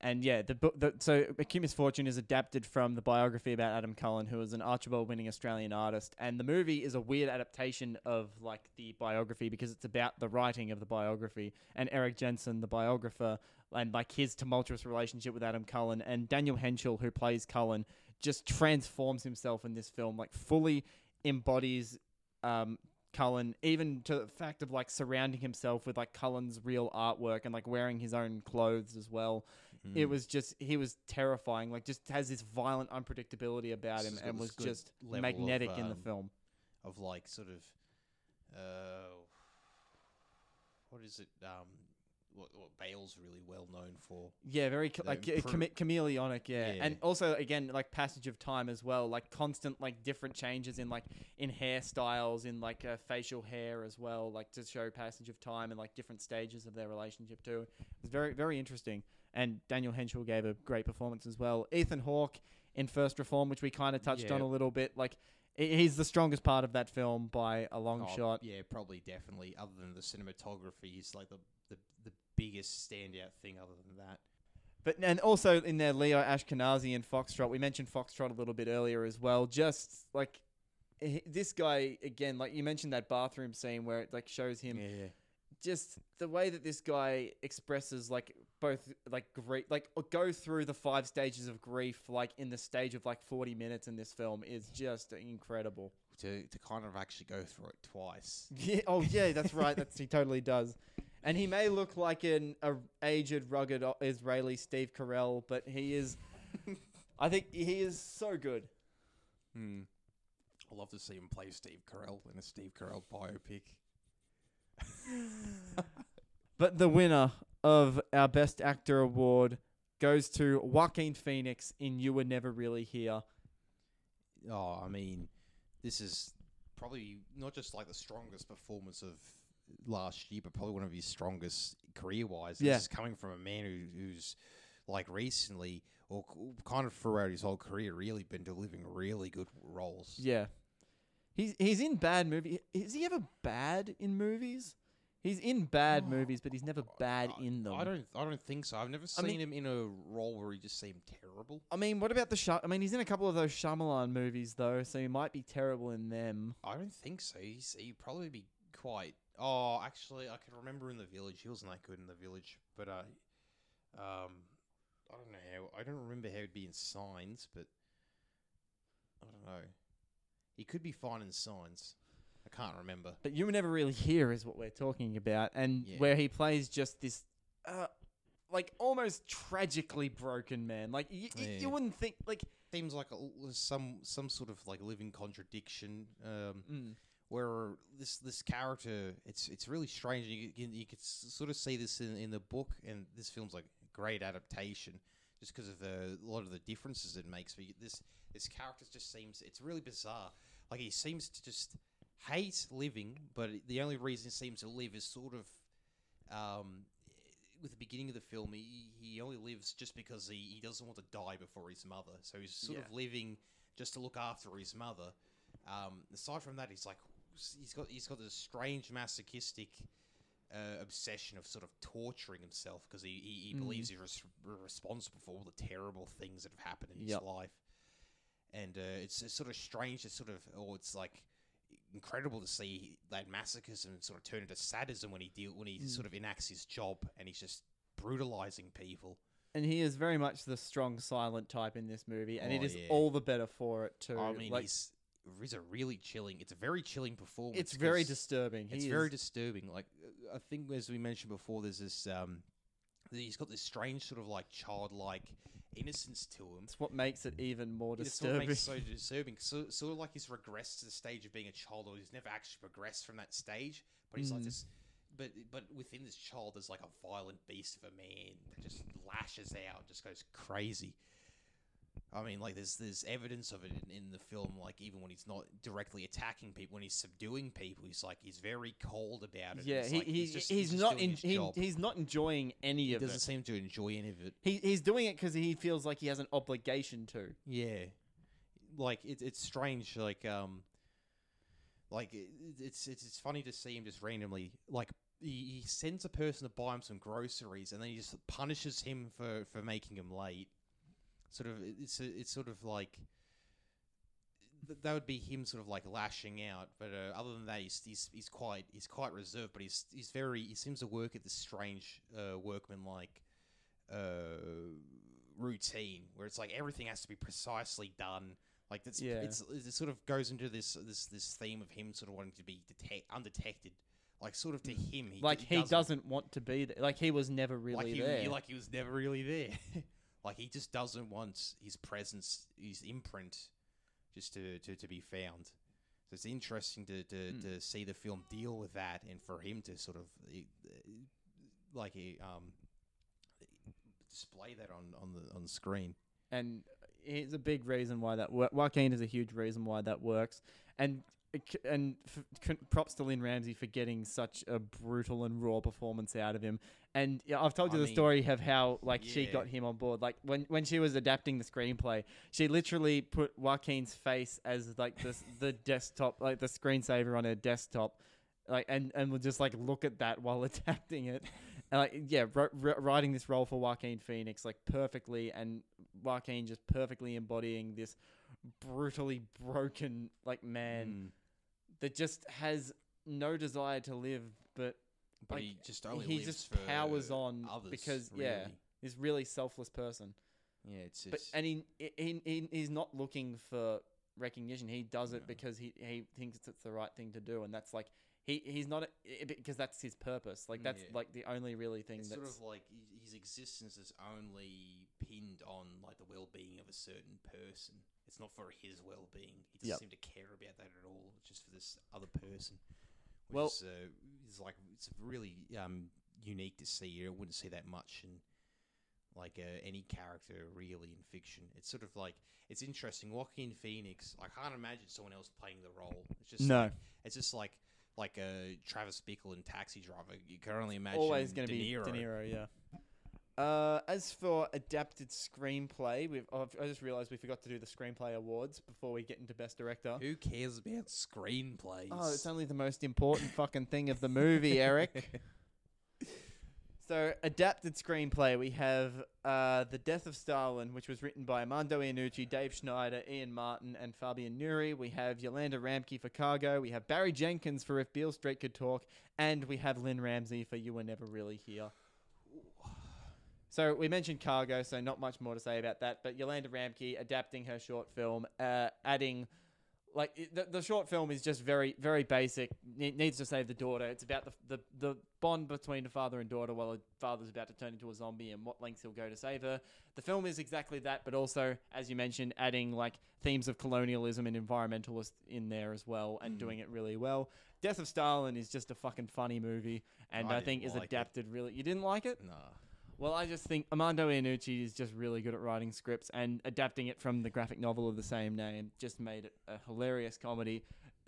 And yeah, the, the so Acute Misfortune is adapted from the biography about Adam Cullen, who was an Archibald-winning Australian artist. And the movie is a weird adaptation of like the biography, because it's about the writing of the biography and Eric Jensen, the biographer, and like his tumultuous relationship with Adam Cullen. And Daniel Henschel, who plays Cullen, just transforms himself in this film, like fully embodies um, Cullen, even to the fact of like surrounding himself with like Cullen's real artwork and like wearing his own clothes as well. It was just, he was terrifying, like just has this violent unpredictability about him, and was just magnetic of, um, in the film. Of like sort of, uh, what is it, um, what, what Bale's really well known for. Yeah, very ca- like pro- chame- chameleonic, yeah. yeah. And also, again, like passage of time as well, like constant like different changes in like in hairstyles, in like uh, facial hair as well, like to show passage of time and like different stages of their relationship too. It was very, very interesting. And Daniel Henschel gave a great performance as well. Ethan Hawke in First Reform, which we kind of touched yeah. on a little bit. Like, he's the strongest part of that film by a long oh, shot. Yeah, probably, definitely. Other than the cinematography, he's like the, the, the biggest standout thing other than that. But and also in there, Leo Ashkenazi and Foxtrot. We mentioned Foxtrot a little bit earlier as well. Just, like, this guy, again, like you mentioned that bathroom scene where it, like, shows him... Yeah, yeah. Just the way that this guy expresses, like, both, like, grief, like, go through the five stages of grief, like, in the stage of, like, forty minutes in this film is just incredible. To to kind of actually go through it twice. Yeah. Oh, yeah, that's right. That's he totally does. And he may look like an a aged, rugged Israeli Steve Carell, but he is... I think he is so good. Hmm. I'd love to see him play Steve Carell in a Steve Carell biopic. But the winner of our Best Actor award goes to Joaquin Phoenix in You Were Never Really Here. Oh, I mean, this is probably not just like the strongest performance of last year, but probably one of his strongest career-wise. Yeah. This is coming from a man who, who's like recently, or kind of throughout his whole career, really been delivering really good roles. Yeah. He's he's in bad movies. Is he ever bad in movies? He's in bad oh, movies, but he's never bad I, in them. I don't I don't think so. I've never seen I mean, him in a role where he just seemed terrible. I mean, what about the Sha- I mean, he's in a couple of those Shyamalan movies though, so he might be terrible in them. I don't think so. He's, he'd probably be quite. Oh, actually, I can remember in The Village. He wasn't that good in The Village, but uh, um, I don't know how. I don't remember how he'd be in Signs, but I don't know. He could be fine in Signs. I can't remember. But You Were Never Really Here is what we're talking about. And yeah. where he plays just this, uh, like, almost tragically broken man. Like, y- yeah. y- you wouldn't think, like... Seems like a, some some sort of, like, living contradiction. Um, mm. Where this this character, it's it's really strange. You, you, you could sort of see this in, in the book. And this film's, like, a great adaptation. Just because of the, a lot of the differences it makes. But this, this character just seems... It's really bizarre. Like, he seems to just hate living, but the only reason he seems to live is sort of... Um, with the beginning of the film, he, he only lives just because he, he doesn't want to die before his mother. So he's sort yeah. of living just to look after his mother. Um, aside from that, he's like... He's got he's got this strange masochistic uh, obsession of sort of torturing himself because he, he, he mm. believes he's res- responsible for all the terrible things that have happened in yep. his life. And uh, it's, it's sort of strange, it's sort of, or it's like incredible to see that masochism sort of turn into sadism when he deal when he mm. sort of enacts his job and he's just brutalizing people. And he is very much the strong, silent type in this movie, and oh, it is yeah. all the better for it too. I mean, like, he's, he's a really chilling. It's a very chilling performance. It's very disturbing. He it's is. very disturbing. Like I think, as we mentioned before, there's this. Um, he's got this strange sort of like childlike innocence to him. It's what makes it even more disturbing. It's what makes it so disturbing. So, sort of like he's regressed to the stage of being a child, or he's never actually progressed from that stage. But he's mm. like this. But but within this child, there's like a violent beast of a man that just lashes out, just goes crazy. I mean, like there's there's evidence of it in, in the film. Like even when he's not directly attacking people, when he's subduing people, he's like he's very cold about it. Yeah, it's he, like, he he's, just, he's, he's just not en- he, he's not enjoying any he of it. He doesn't seem to enjoy any of it. He he's doing it because he feels like he has an obligation to. Yeah, like it, it's strange. Like um. Like, it's, it's it's funny to see him just randomly, like, he, he sends a person to buy him some groceries and then he just punishes him for, for making him late. Sort of, it's it's sort of like, that would be him sort of like lashing out. But uh, other than that, he's, he's he's quite he's quite reserved, but he's he's very, he seems to work at this strange uh, workman-like uh, routine where it's like everything has to be precisely done. Like that's yeah. it's it sort of goes into this this this theme of him sort of wanting to be detect, undetected, like sort of to him he like he doesn't, doesn't want to be there. Like he was never really like he, there. Like he was never really there. Like he just doesn't want his presence, his imprint, just to to, to be found. So it's interesting to to, mm. to see the film deal with that, and for him to sort of like he um display that on on the on the screen. And it's a big reason why that works. Joaquin is a huge reason why that works. And and f- props to Lynn Ramsey for getting such a brutal and raw performance out of him. And I've told you I the mean, story of how like yeah. she got him on board. Like when, when she was adapting the screenplay, she literally put Joaquin's face as like the the desktop, like the screensaver on her desktop. Like and and we'll just like look at that while adapting it, and like yeah, r- r- writing this role for Joaquin Phoenix like perfectly, and Joaquin just perfectly embodying this brutally broken like man mm. that just has no desire to live, but but like, he just only he lives just for powers on others, because really. yeah, this really selfless person. Yeah, it's, it's... but and he, he he he's not looking for recognition. He does it no. because he he thinks it's the right thing to do, and that's like. He he's not because that's his purpose. Like that's yeah. like the only really thing. It's that's sort of like his existence is only pinned on like the well-being of a certain person. It's not for his well-being. He doesn't yep. seem to care about that at all. It's just for this other person. Which well, is, uh, is like it's really um, unique to see. You wouldn't see that much in like uh, any character really in fiction. It's sort of like it's interesting. Joaquin Phoenix. I can't imagine someone else playing the role. It's just no. Like, it's just like. Like a Travis Bickle in Taxi Driver, you can only imagine. Always going to be De Niro, yeah. Uh, as for adapted screenplay, we've oh, I just realised we forgot to do the screenplay awards before we get into Best Director. Who cares about screenplays? Oh, it's only the most important fucking thing of the movie, Eric. So, adapted screenplay, we have uh, The Death of Stalin, which was written by Armando Iannucci, Dave Schneider, Ian Martin, and Fabian Nuri. We have Yolanda Ramke for Cargo. We have Barry Jenkins for If Beale Street Could Talk. And we have Lynn Ramsey for You Were Never Really Here. So, we mentioned Cargo, so not much more to say about that. But Yolanda Ramke adapting her short film, uh, adding... Like, the, the short film is just very, very basic. It needs to save the daughter. It's about the, the the bond between the father and daughter while the father's about to turn into a zombie and what lengths he'll go to save her. The film is exactly that, but also, as you mentioned, adding, like, themes of colonialism and environmentalist in there as well and mm. doing it really well. Death of Stalin is just a fucking funny movie and I, I think is like adapted it. really... You didn't like it? No. Well, I just think Armando Iannucci is just really good at writing scripts, and adapting it from the graphic novel of the same name just made it a hilarious comedy.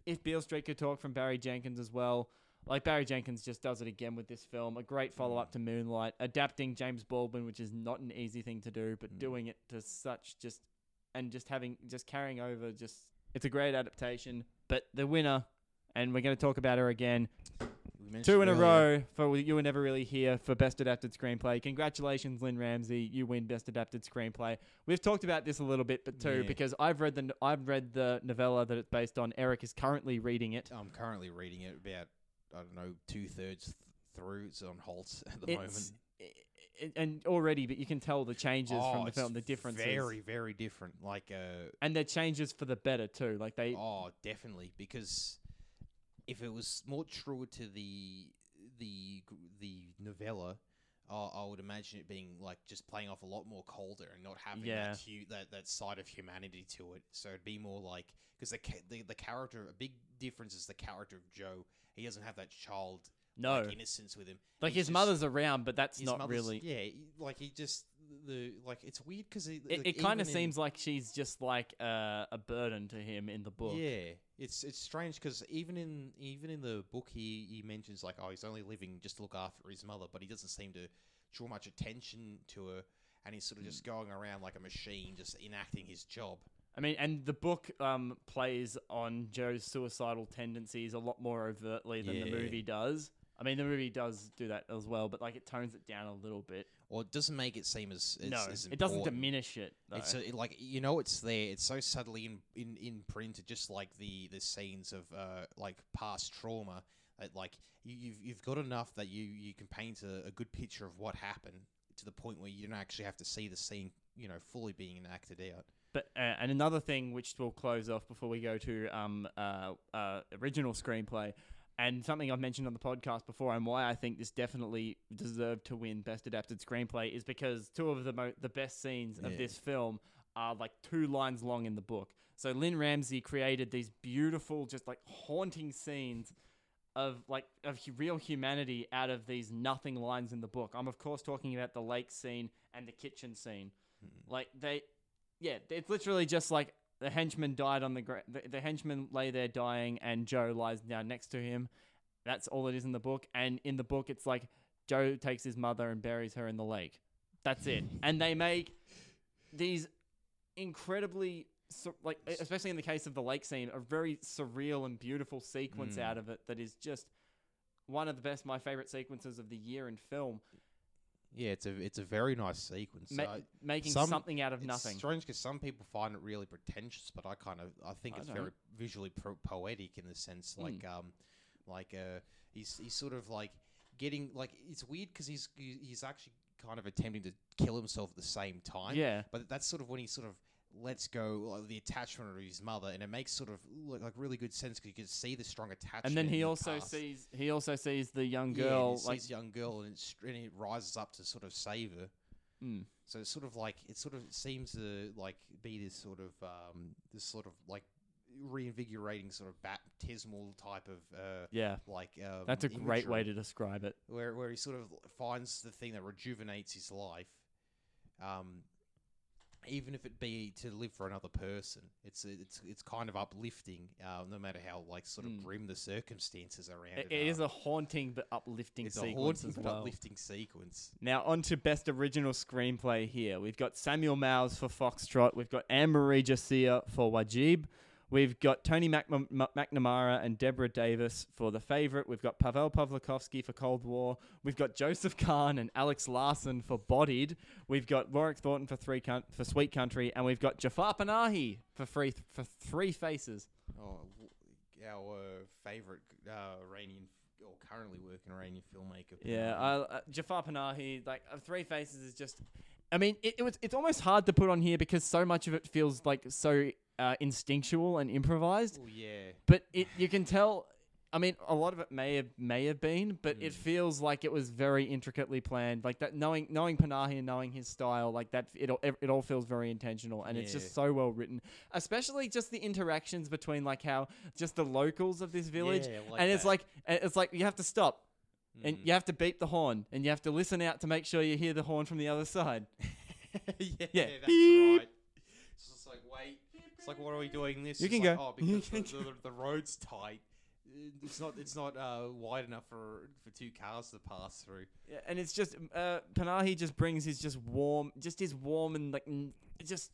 If Beale Street Could Talk from Barry Jenkins as well. Like, Barry Jenkins just does it again with this film. A great follow-up to Moonlight. Adapting James Baldwin, which is not an easy thing to do, but mm. doing it to such just... And just having... Just carrying over just... It's a great adaptation, but the winner, and we're going to talk about her again... we Two in earlier. a row for You Were Never Really Here for Best Adapted Screenplay. Congratulations, Lynn Ramsey. You win Best Adapted Screenplay. We've talked about this a little bit, but too, yeah. because I've read the I've read the novella that it's based on. Eric is currently reading it. I'm currently reading it about, I don't know, two-thirds th- through. It's on halt at the it's, moment. It, and already, but you can tell the changes oh, from the film, the differences. Very, very different. Like, uh, and they're changes for the better, too. Like they. Oh, definitely. Because if it was more true to the the the novella, uh, I would imagine it being like just playing off a lot more colder and not having yeah. that, hu- that that side of humanity to it. So it'd be more like because the, the the character, a big difference is the character of Joe. He doesn't have that child. No like innocence with him. Like he's his just, mother's around, but that's not really. Yeah, like he just the like it's weird because it. Like, it kind of seems in, like she's just like uh, a burden to him in the book. Yeah, it's it's strange because even in even in the book he he mentions like oh he's only living just to look after his mother, but he doesn't seem to draw much attention to her, and he's sort of mm. just going around like a machine, just enacting his job. I mean, and the book um, plays on Joe's suicidal tendencies a lot more overtly than yeah. the movie does. I mean, the movie does do that as well, but like it tones it down a little bit. Or it doesn't make it seem as, as, no, as important. It doesn't diminish it. Though. It's a, like you know, it's there. It's so subtly in in, in print, just like the, the scenes of uh, like past trauma. That like you, you've you've got enough that you, you can paint a, a good picture of what happened to the point where you don't actually have to see the scene, you know, fully being enacted out. But uh, and another thing which we'll close off before we go to um uh, uh original screenplay. And something I've mentioned on the podcast before and why I think this definitely deserved to win Best Adapted Screenplay is because two of the mo- the best scenes yeah. of this film are like two lines long in the book. So Lynn Ramsey created these beautiful, just like haunting scenes of like of real humanity out of these nothing lines in the book. I'm of course talking about the lake scene and the kitchen scene. Mm-hmm. Like they, yeah, it's literally just like, The henchman died on the gra- the, the henchman lay there dying, and Joe lies down next to him. That's all it is in the book. And in the book, it's like Joe takes his mother and buries her in the lake. That's it. And they make these incredibly, sur- like, especially in the case of the lake scene, a very surreal and beautiful sequence mm. out of it that is just one of the best, my favorite sequences of the year in film. Yeah, it's a it's a very nice sequence. Ma- uh, making some, something out of it's nothing. It's strange because some people find it really pretentious, but I kind of I think I it's don't. very visually pro- poetic in the sense, like mm. um, like uh, he's he's sort of like getting like it's weird because he's he's actually kind of attempting to kill himself at the same time. Yeah, but that's sort of when he sort of lets go of the attachment of his mother, and it makes sort of like really good sense because you can see the strong attachment. And then he also past. sees he also sees the young girl, yeah, he like sees young girl, and, it's, and it rises up to sort of save her. Mm. So it's sort of like it sort of seems to like be this sort of um, this sort of like reinvigorating sort of baptismal type of uh, yeah like um, that's a great imagery, way to describe it. Where where he sort of finds the thing that rejuvenates his life. Um. Even if it be to live for another person, it's it's it's kind of uplifting, uh, no matter how like sort of mm. grim the circumstances around it. It, it is a haunting but uplifting it's sequence a haunting as well. But uplifting sequence. Now on to Best Original Screenplay. Here we've got Samuel Mowes for Foxtrot. We've got Anne-Marie Jacea for Wajib. We've got Tony Mac- M- McNamara and Deborah Davis for The Favourite. We've got Pavel Pavlikovsky for Cold War. We've got Joseph Kahn and Alex Larson for Bodied. We've got Warwick Thornton for Three Con- for Sweet Country, and we've got Jafar Panahi for Free th- for Three Faces. Oh, our uh, favourite uh, Iranian or currently working Iranian filmmaker. Yeah, uh, Jafar Panahi. Like uh, Three Faces is just. I mean, it, it was. It's almost hard to put on here because so much of it feels like so. Uh, instinctual and improvised. Oh yeah. But it you can tell I mean a lot of it may have may have been, but mm. it feels like it was very intricately planned. Like that knowing knowing Panahi and knowing his style, like that it all, it all feels very intentional and yeah. it's just so well written. Especially just the interactions between like how just the locals of this village yeah, like and it's that. like it's like you have to stop mm. and you have to beep the horn and you have to listen out to make sure you hear the horn from the other side. yeah, yeah, that's Beep. right. It's just like wait. It's like, what are we doing this? You it's can like, go. Oh, because the, the, the road's tight. It's not It's not uh, wide enough for for two cars to pass through. Yeah, and it's just, uh, Panahi just brings his just warm, just his warm and like, just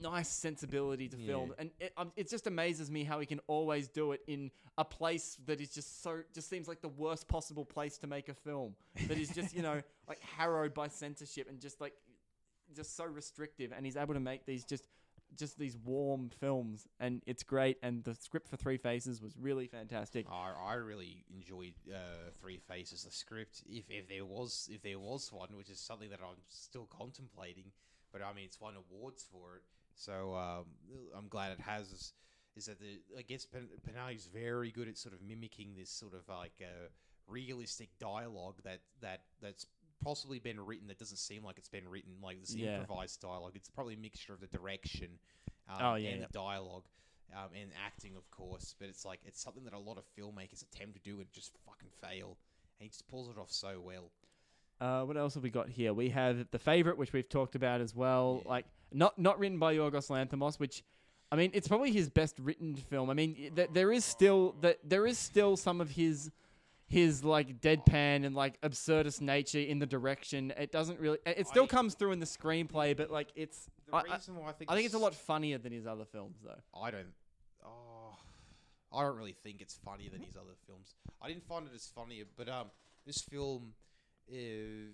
nice sensibility to film, yeah. and it, it just amazes me how he can always do it in a place that is just so just seems like the worst possible place to make a film, that is just you know like harrowed by censorship and just like just so restrictive, and he's able to make these just just these warm films, and it's great. And the script for Three Faces was really fantastic. I, I really enjoyed uh, Three Faces, the script, if if there was if there was one, which is something that I'm still contemplating. But I mean, it's won awards for it. So um, I'm glad it has. Is that the I guess Pen- Penali's very good at sort of mimicking this sort of like uh, realistic dialogue that that that's possibly been written that doesn't seem like it's been written, like this yeah. improvised dialogue. It's probably a mixture of the direction um, oh, yeah, and yeah. the dialogue um, and acting, of course. But it's like it's something that a lot of filmmakers attempt to do and just fucking fail, and he just pulls it off so well. Uh, what else have we got here? We have The Favourite, which we've talked about as well. Yeah. Like not not written by Yorgos Lanthimos, which I mean, it's probably his best written film. I mean, th- there is still that there is still some of his his like deadpan and like absurdist nature in the direction. It doesn't really. It still I, comes through in the screenplay, but like it's. The I, reason why I think I think it's, it's a lot funnier than his other films, though. I don't. Oh, I don't really think it's funnier than his other films. I didn't find it as funny, but um, this film. If,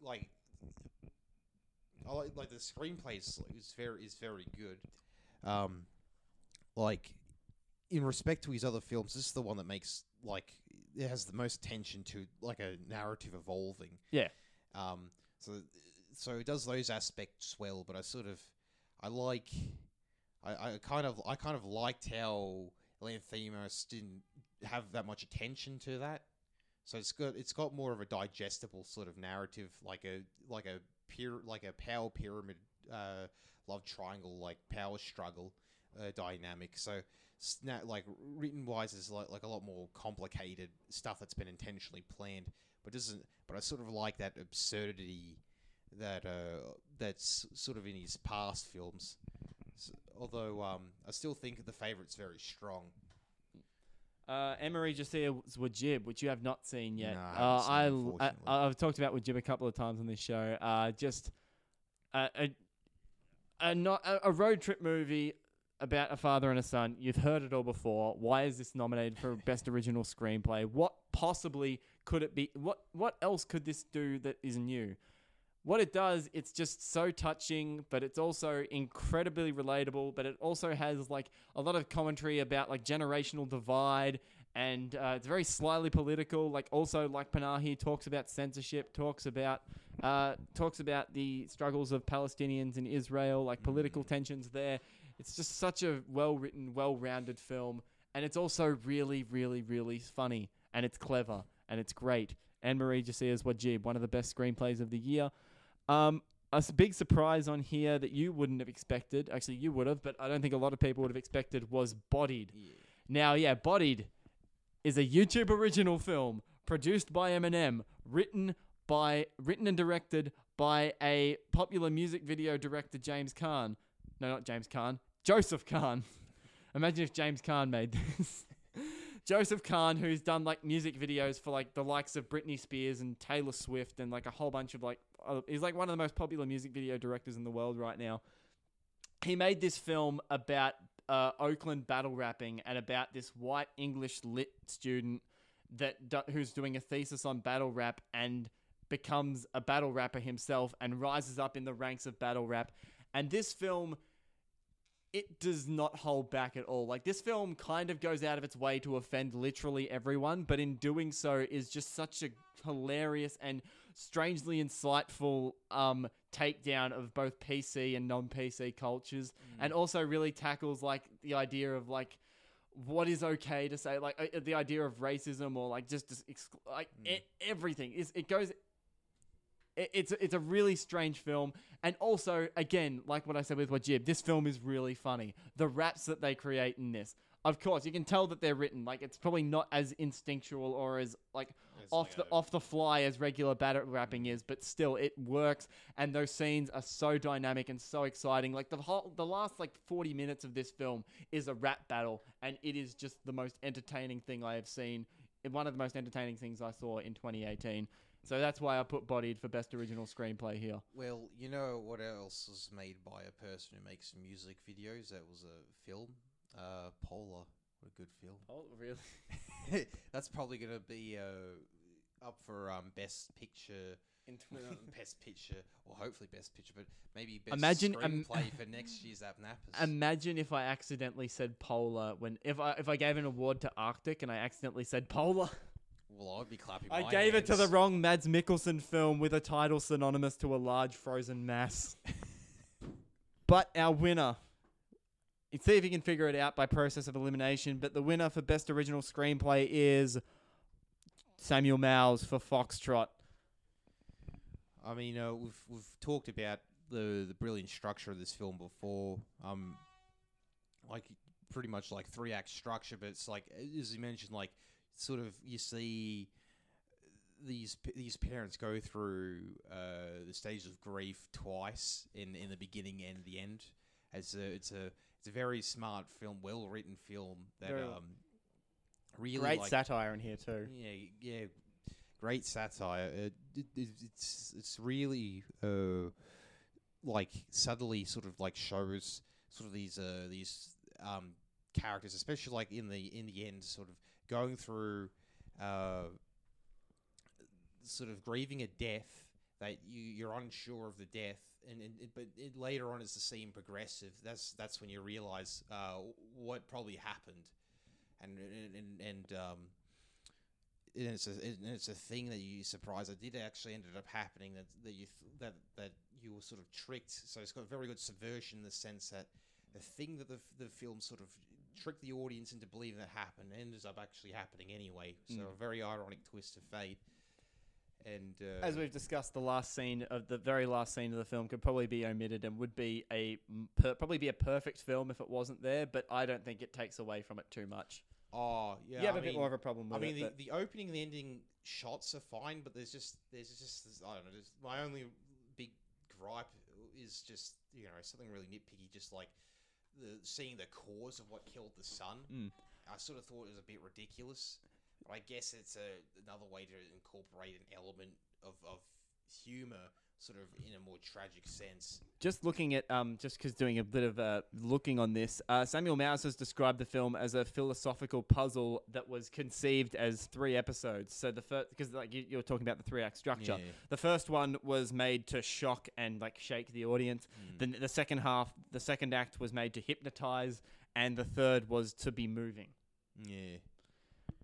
like, I like, like the screenplay is, is very is very good. Um, like in respect to his other films, this is the one that makes like it has the most tension to like a narrative evolving. Yeah. Um. So so it does those aspects well, but I sort of I like I, I kind of I kind of liked how Lanthimos didn't have that much attention to that. So it's got it's got more of a digestible sort of narrative, like a like a pyra- like a power pyramid, uh, love triangle, like power struggle, uh, dynamic. So sna- like written wise is like like a lot more complicated stuff that's been intentionally planned, but doesn't. But I sort of like that absurdity that uh, that's sort of in his past films. So, although um, I still think The Favourite's very strong. Uh, Emery Jasir's Wajib, which you have not seen yet. No, I haven't seen, uh, I, I, I've talked about Wajib a couple of times on this show. Uh, just a a, a, not, a a road trip movie about a father and a son. You've heard it all before. Why is this nominated for Best Original Screenplay? What possibly could it be? What what else could this do that is new? What it does, it's just so touching, but it's also incredibly relatable, but it also has like a lot of commentary about like generational divide, and uh, it's very slyly political. Like also like Panahi talks about censorship, talks about uh, talks about the struggles of Palestinians in Israel, like political tensions there. It's just such a well-written, well-rounded film, and it's also really, really, really funny, and it's clever, and it's great. Anne-Marie Jasir's Wajib, one of the best screenplays of the year. Um, a big surprise on here that you wouldn't have expected, actually you would have, but I don't think a lot of people would have expected, was Bodied. Yeah. Now, yeah, Bodied is a YouTube original film produced by Eminem, written by, written and directed by a popular music video director, James Caan. No, not James Caan. Joseph Caan. Imagine if James Caan made this. Joseph Caan, who's done like music videos for like the likes of Britney Spears and Taylor Swift and like a whole bunch of like, uh, he's like one of the most popular music video directors in the world right now. He made this film about uh, Oakland battle rapping and about this white English lit student that do- who's doing a thesis on battle rap and becomes a battle rapper himself and rises up in the ranks of battle rap. And this film, it does not hold back at all. Like, this film kind of goes out of its way to offend literally everyone, but in doing so is just such a hilarious and strangely insightful um, takedown of both P C and non-P C cultures, mm. and also really tackles, like, the idea of, like, what is okay to say, like, uh, the idea of racism or, like, just, just exc- like, mm. it, everything. It's, it goes... It's it's a really strange film, and also again, like what I said with Wajib, this film is really funny. The raps that they create in this, of course, you can tell that they're written. Like, it's probably not as instinctual or as like it's off like the a... off the fly as regular battle rapping is, but still it works. And those scenes are so dynamic and so exciting. Like the whole the last like forty minutes of this film is a rap battle, and it is just the most entertaining thing I have seen. One of the most entertaining things I saw in twenty eighteen. So that's why I put Bodied for Best Original Screenplay here. Well, you know what else was made by a person who makes music videos? That was a film. Uh, Polar. What a good film. Oh, really? That's probably going to be uh, up for um, Best Picture... Best Picture, or hopefully Best Picture, but maybe Best imagine, Screenplay um, for next year's Ab Mappers. Imagine if I accidentally said Polar when if I if I gave an award to Arctic and I accidentally said Polar. Well, I'd be clapping. I my gave hands. It to the wrong Mads Mikkelsen film with a title synonymous to a large frozen mass. But our winner, let's see if you can figure it out by process of elimination. But the winner for Best Original Screenplay is Samuel Mowes for Foxtrot. I mean, uh, we've we've talked about the the brilliant structure of this film before. Um, like pretty much like three act structure, but it's like as you mentioned, like sort of you see these these parents go through uh, the stages of grief twice in, in the beginning and the end. It's a it's a it's a very smart film, well written film that very, um really great like, satire in here too. Yeah, yeah. Great satire. It, it, it's it's really uh, like subtly sort of like shows sort of these uh, these um, characters, especially like in the in the end, sort of going through uh, sort of grieving a death that you you're unsure of the death, and, and it, but it, later on as the scene progresses, that's that's when you realize uh, what probably happened, and and and. and um, And it's a and it's a thing that you surprised that did actually ended up happening that that you th- that that you were sort of tricked. So it's got a very good subversion in the sense that the thing that the the film sort of tricked the audience into believing that happened ends up actually happening anyway. So mm. a very ironic twist of fate. And uh, as we've discussed, the last scene of the very last scene of the film could probably be omitted and would be a per, probably be a perfect film if it wasn't there. But I don't think it takes away from it too much. Oh yeah, you have I a mean, bit more of a problem with I mean, it. I mean, the, the opening and the ending shots are fine, but there's just there's just this, I don't know. My only big gripe is just you know something really nitpicky, just like the seeing the cause of what killed the son. Mm. I sort of thought it was a bit ridiculous, but I guess it's a another way to incorporate an element of of humor. Sort of in a more tragic sense. Just looking at, um, just because doing a bit of uh, looking on this, uh, Samuel Mowes has described the film as a philosophical puzzle that was conceived as three episodes. So the first, because like you, you were talking about the three act structure, yeah. The first one was made to shock and like shake the audience. Mm. Then the second half, the second act was made to hypnotize, and the third was to be moving. Yeah.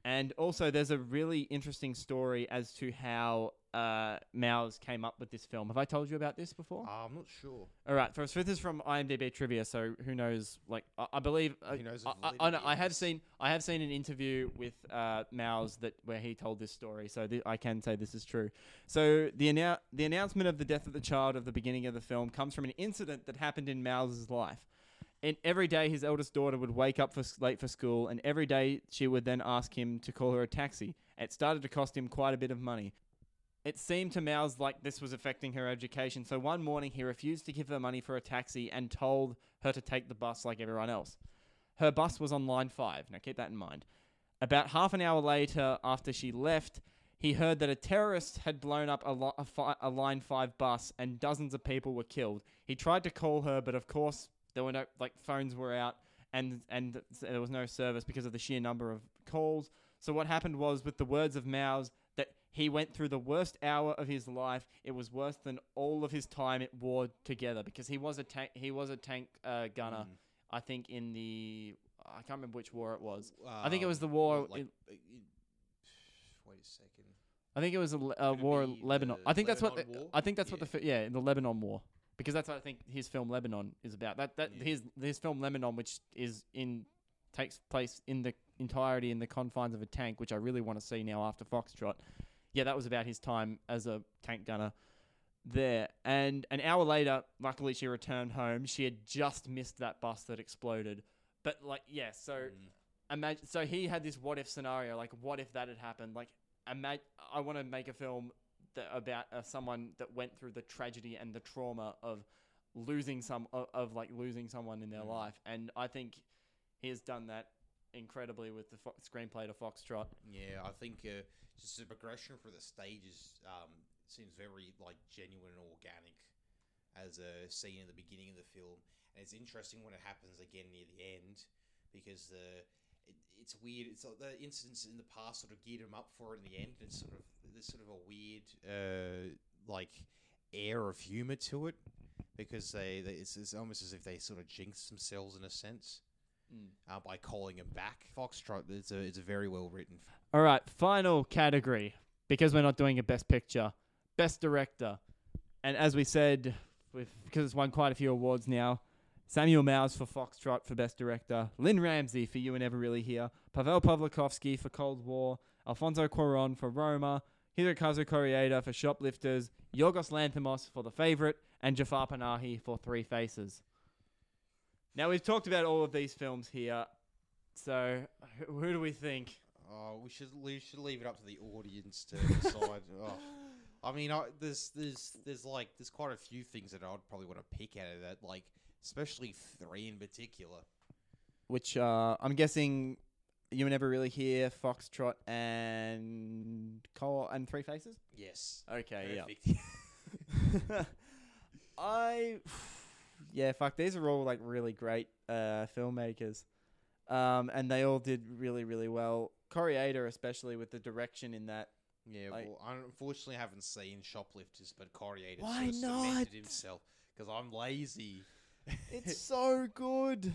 And also, there's a really interesting story as to how uh, Mowes came up with this film. Have I told you about this before? Uh, I'm not sure. All right. First, this is from IMDb Trivia, so who knows? Like, I, I believe uh, who knows I, I, I, know, I have seen I have seen an interview with uh, Mowes that where he told this story, so th- I can say this is true. So the annou- the announcement of the death of the child at the beginning of the film comes from an incident that happened in Mowes' life. And every day his eldest daughter would wake up for, late for school, and every day she would then ask him to call her a taxi. It started to cost him quite a bit of money. It seemed to Mowes like this was affecting her education, so one morning he refused to give her money for a taxi and told her to take the bus like everyone else. Her bus was on line five, now keep that in mind. About half an hour later, after she left, he heard that a terrorist had blown up a, lo- a, fi- a line five bus and dozens of people were killed. He tried to call her, but of course... There were no, like, phones were out and and there was no service because of the sheer number of calls. So what happened was, with the words of Mowes, that he went through the worst hour of his life. It was worse than all of his time at war together, because he was a tank, he was a tank uh, gunner, mm. I think, in the... I can't remember which war it was. Um, I think it was the war... Like, in, wait a second. I think it was a, a war in Lebanon. I think Lebanon that's what... The, I think that's yeah. what the... Yeah, in the Lebanon War. Because that's what I think his film Lebanon is about. That that yeah. his his film Lebanon, which is in takes place in the entirety in the confines of a tank, which I really want to see now after Foxtrot. Yeah, that was about his time as a tank gunner there. And an hour later, luckily she returned home. She had just missed that bus that exploded. But like, yeah, so mm. imagine. So he had this what if scenario. Like, what if that had happened? Like, imagine. I want to make a film about uh, someone that went through the tragedy and the trauma of losing some of, of like losing someone in their mm. life, and I think he has done that incredibly with the fo- screenplay to Foxtrot. Yeah, I think uh, just the progression for the stages um, seems very like genuine and organic as a scene in the beginning of the film. And it's interesting when it happens again near the end, because uh, it, it's weird. It's like the incidents in the past sort of geared him up for it in the end. And it's sort of, there's sort of a weird uh, like air of humor to it, because they, they it's, it's almost as if they sort of jinx themselves in a sense. Mm. Uh, by calling him back. Foxtrot, it's a, it's a very well written. All right, final category, because we're not doing a best picture, best director. And as we said, we've, because it's won quite a few awards now, Samuel Mows for Foxtrot for best director, Lynn Ramsey for You Were Never Really Here, Pavel Pavlikovsky for Cold War, Alfonso Cuarón for Roma, Hirokazu Koreeda for Shoplifters, Yorgos Lanthimos for The Favourite, and Jafar Panahi for Three Faces. Now, we've talked about all of these films here, so who, who do we think? Oh, we should we should leave it up to the audience to decide. Oh. I mean, I, there's there's there's like there's quite a few things that I'd probably want to pick out of that, like especially three in particular, which uh, I'm guessing You Were Never Really Here, Foxtrot, and Cole and Three Faces. Yes. Okay. Yeah. I. Yeah, fuck, these are all, like, really great uh, filmmakers. Um, and they all did really, really well. Koreeda, especially, with the direction in that. Yeah, like, well, I unfortunately haven't seen Shoplifters, but Koreeda sort of cemented himself. Because I'm lazy. It's so good.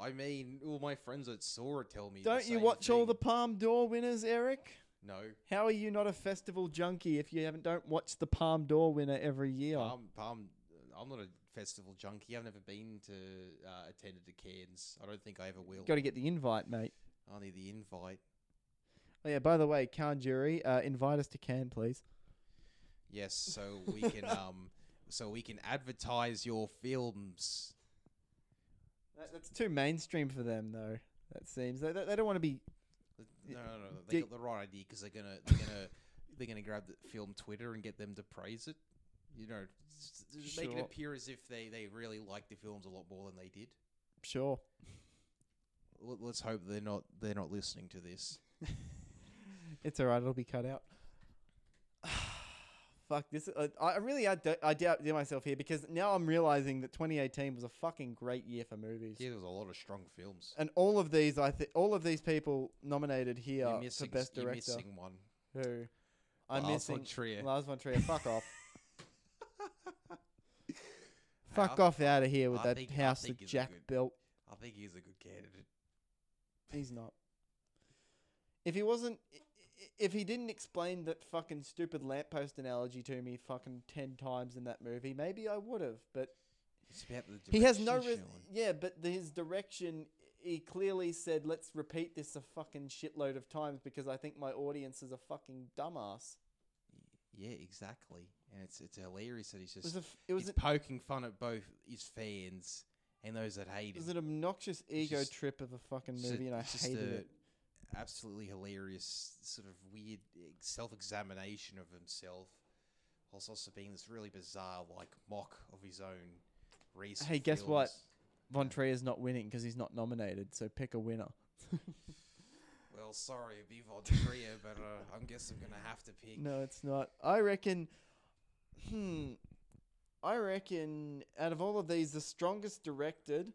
I mean, all my friends that saw it tell me Don't the same you watch thing. All the Palme d'Or winners, Eric? No. How are you not a festival junkie if you haven't don't watch the Palme d'Or winner every year? Palm, Palm, I'm not a festival junkie. I've never been to uh, attended to Cairns. I don't think I ever will. Got to get the invite, mate. I need the invite. Oh yeah. By the way, Cairn jury, uh, invite us to Cairn, please. Yes, so we can um, so we can advertise your films. That, that's too mainstream for them, though. That seems they, they don't want to be. No, no, no. They got the right idea because they're gonna they're gonna they're gonna grab the film Twitter and get them to praise it. You know, sure. Make it appear as if they, they really liked the films a lot more than they did. Sure. Let's hope they're not they're not listening to this. It's all right. It'll be cut out. Fuck this. Uh, I really I, do, I doubt myself here because now I'm realizing that twenty eighteen was a fucking great year for movies. Yeah, there was a lot of strong films. And all of these, I think, all of these people nominated here you're missing, for best director. You're missing one. Who? I'm Lars missing von Trier. Lars von Trier. Fuck off. Fuck I, off out of here with I that think, house that Jack good, built. I think he's a good candidate. He's not. If he wasn't, if he didn't explain that fucking stupid lamppost analogy to me fucking ten times in that movie, maybe I would have. But it's about the he has no. Re- yeah, but the, his direction. He clearly said, "Let's repeat this a fucking shitload of times because I think my audience is a fucking dumbass." Yeah, exactly. And it's it's hilarious that he's just it was a, it was he's a, poking fun at both his fans and those that hate him. It was an obnoxious ego just, trip of a fucking movie, a, and I just hated a it. Absolutely hilarious, sort of weird self-examination of himself, whilst also being this really bizarre, like mock of his own recent Hey, guess films. What? Von Trier's not winning because he's not nominated. So pick a winner. Well, sorry, it'd be Von Trier, but uh, I guess I'm gonna have to pick. No, it's not. I reckon. Hmm. I reckon out of all of these, the strongest directed,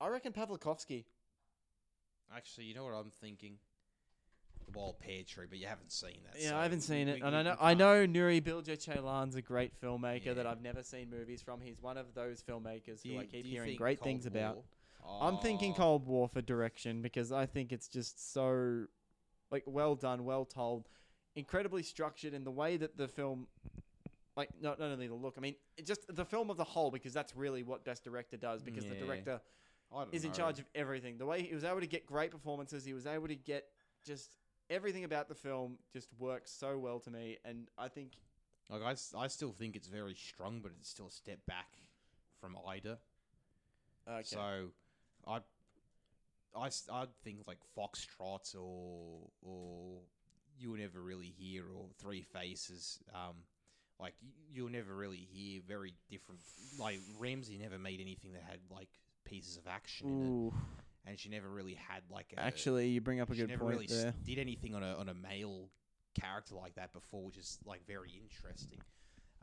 I reckon Pavlikovsky. Actually, you know what I'm thinking? The Wild Pear Tree, but you haven't seen that. Yeah, so I haven't seen we, it, we, and we, I know we I know Nuri Bilge Ceylan's a great filmmaker yeah. that I've never seen movies from. He's one of those filmmakers who you, I keep hearing great Cold things War? About. Oh. I'm thinking Cold War for direction because I think it's just so, like, well done, well told. Incredibly structured in the way that the film, like not, not only the look, I mean, just the film of the whole, because that's really what best director does, because yeah. the director is know. in charge of everything. The way he was able to get great performances, he was able to get just everything about the film just works so well to me. And I think, like, I, I still think it's very strong, but it's still a step back from Ida. Okay. So I, I, I'd think like Foxtrot or, or, You Will Never Really Hear or Three Faces. Um, like, You'll Never Really Hear, very different. Like, Ramsey never made anything that had, like, pieces of action in Ooh. It. and she never really had like a... Actually, you bring up a good point there. She never really there. did anything on a on a male character like that before, which is like very interesting.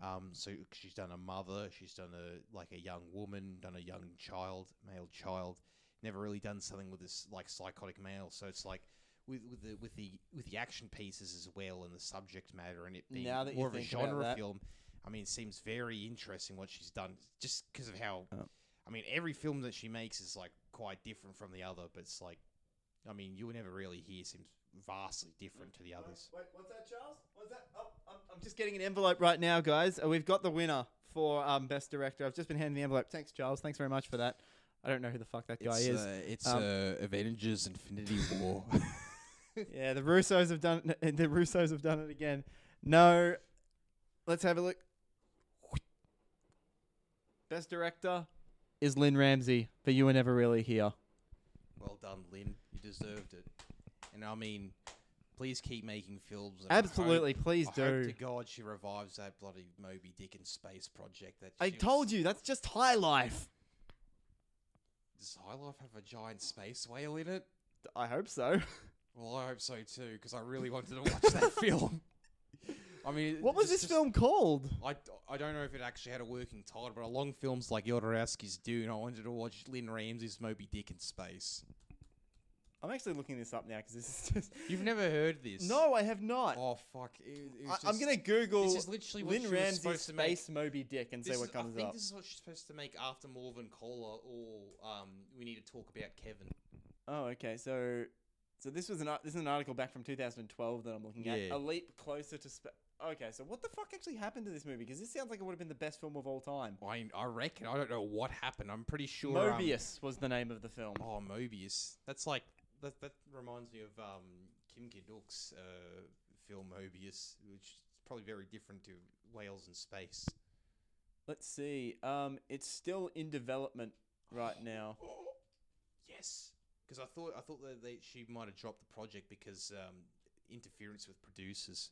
Um, so she's done a mother, she's done a like a young woman, done a young child, male child. Never really done something with this like psychotic male. So it's like with with the with the with the action pieces as well and the subject matter and it being more of a genre film. I mean, it seems very interesting what she's done just because of how. Oh. I mean, every film that she makes is like quite different from the other, but it's like, I mean, you will never really hear seems vastly different to the others. Wait, wait, what's that, Charles? What's that? Oh, I'm, I'm just getting an envelope right now, guys. We've got the winner for um, Best Director. I've just been handing the envelope. Thanks, Charles. Thanks very much for that. I don't know who the fuck that guy it's, is. Uh, it's um, uh, Avengers Infinity War. Yeah, the Russos have done. The Russos have done it again. No, let's have a look. Best Director is Lynn Ramsey, but you were never really here. Well done, Lynn. You deserved it. And I mean, please keep making films. Absolutely, I hope, please I do. I hope to God she revives that bloody Moby Dick and space project. That I told was... you, that's just High Life. Does High Life have a giant space whale in it? I hope so. Well, I hope so too, because I really wanted to watch that film. I mean, what was this just, film called? I, I don't know if it actually had a working title, but long films like Jodorowsky's do, and I wanted to watch Lynn Ramsey's Moby Dick in space. I'm actually looking this up now because this is just... You've never heard this? No, I have not. Oh, fuck. It, it was I, just, I'm going to Google this is literally Lynn Ramsey's space make. Moby Dick and this see what is, comes up. I think up. This is what she's supposed to make after Morven Cola or um, We Need to Talk About Kevin. Oh, okay. So so this was an this is an article back from two thousand twelve that I'm looking yeah. at. A leap closer to space... Okay, so what the fuck actually happened to this movie? Because this sounds like it would have been the best film of all time. I, I reckon. I don't know what happened. I'm pretty sure... Mobius um, was the name of the film. Oh, Mobius. That's like... That that reminds me of um, Kim Ki-duk's uh, film Mobius, which is probably very different to Whales in Space. Let's see. Um, it's still in development right now. Yes, because I thought I thought that they, she might have dropped the project because um, interference with producers.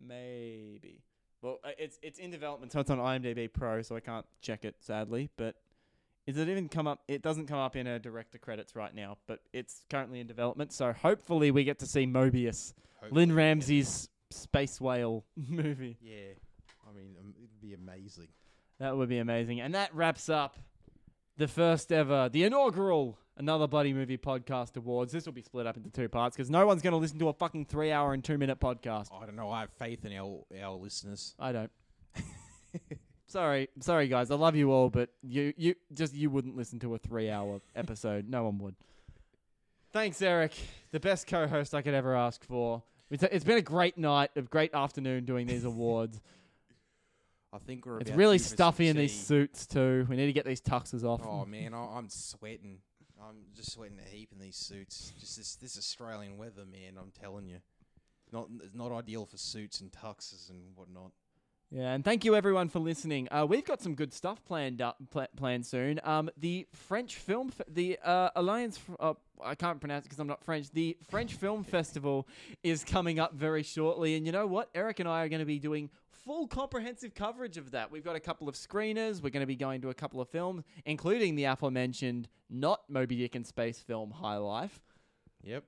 Maybe. Well, it's it's in development, so it's on IMDb Pro, so I can't check it sadly, but. Is it even come up? It doesn't come up in a director credits right now, but it's currently in development. So hopefully we get to see Mobius, hopefully Lynn Ramsey's space whale movie. Yeah, I mean it'd be amazing. That would be amazing, and that wraps up the first ever, the inaugural Another Bloody Movie Podcast Awards. This will be split up into two parts because no one's going to listen to a fucking three-hour and two-minute podcast. I don't know. I have faith in our our listeners. I don't. Sorry, sorry guys, I love you all, but you, you just you wouldn't listen to a three-hour episode. No one would. Thanks, Eric, the best co-host I could ever ask for. It's, a, it's been a great night, a great afternoon doing these awards. I think we're. It's about really stuffy in these suits too. We need to get these tuxes off. Oh man, I, I'm sweating. I'm just sweating a heap in these suits. Just this, this Australian weather, man. I'm telling you, not not ideal for suits and tuxes and whatnot. Yeah, and thank you everyone for listening. Uh, we've got some good stuff planned up, pl- planned soon. Um, the French Film, Fe- the uh, Alliance, Fr- uh, I can't pronounce it because I'm not French. The French Film Festival is coming up very shortly, and you know what? Eric and I are going to be doing full comprehensive coverage of that. We've got a couple of screeners. We're going to be going to a couple of films, including the aforementioned not Moby Dick in space film High Life. Yep,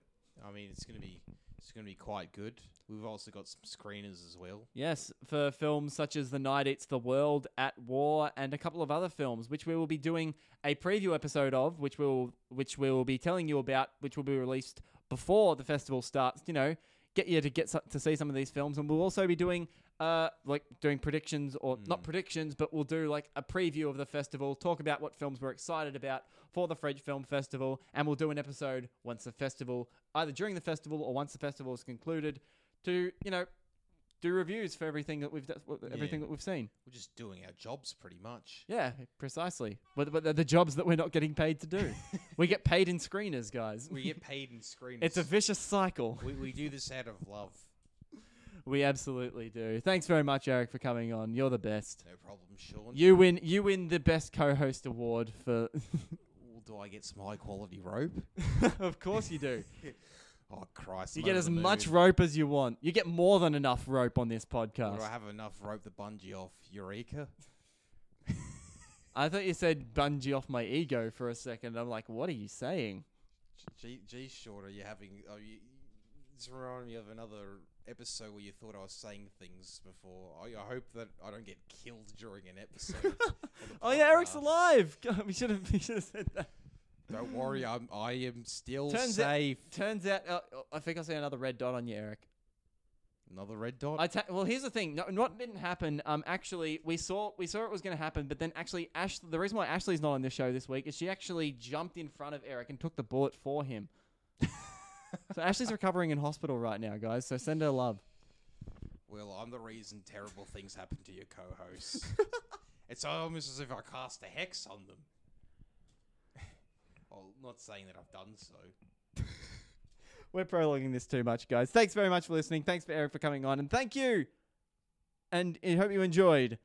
I mean it's going to be. It's going to be quite good. We've also got some screeners as well. Yes, for films such as The Night Eats the World, At War, and a couple of other films, which we will be doing a preview episode of, which we'll which we will be telling you about, which will be released before the festival starts. You know, get you to get su- to see some of these films, and we'll also be doing uh like doing predictions or mm. not predictions, but we'll do like a preview of the festival, talk about what films we're excited about for the French Film Festival, and we'll do an episode once the festival, either during the festival or once the festival is concluded, to you know do reviews for everything that we've everything yeah. that we've seen. We're just doing our jobs pretty much. Yeah, precisely. But but the, the jobs that we're not getting paid to do. We get paid in screeners, guys. We get paid in screeners. It's a vicious cycle. We we do this out of love. We absolutely do. Thanks very much, Eric, for coming on. You're the best. No problem, Sean. You win you win the best co-host award for... Do I get some high-quality rope? Of course you do. Oh, Christ. You get as much rope as you want. You get more than enough rope on this podcast. Or do I have enough rope to bungee off Eureka? I thought you said bungee off my ego for a second. I'm like, what are you saying? Gee, gee, short, are you having... Are you, it's reminding me of another episode where you thought I was saying things before. I, I hope that I don't get killed during an episode. Oh, yeah, Eric's alive! God, we should have we should have said that. Don't worry, I'm, I am still turns safe. Out, turns out... Uh, I think I see another red dot on you, Eric. Another red dot? I ta- well, here's the thing. No, what didn't happen, um, actually, we saw we saw it was going to happen, but then actually, Ash, the reason why Ashley's not on this show this week is she actually jumped in front of Eric and took the bullet for him. So Ashley's recovering in hospital right now, guys, so send her love. Well, I'm the reason terrible things happen to your co-hosts. It's almost as if I cast a hex on them. Well, not saying that I've done so. We're prolonging this too much, guys. Thanks very much for listening. Thanks for Eric for coming on. And thank you. And I hope you enjoyed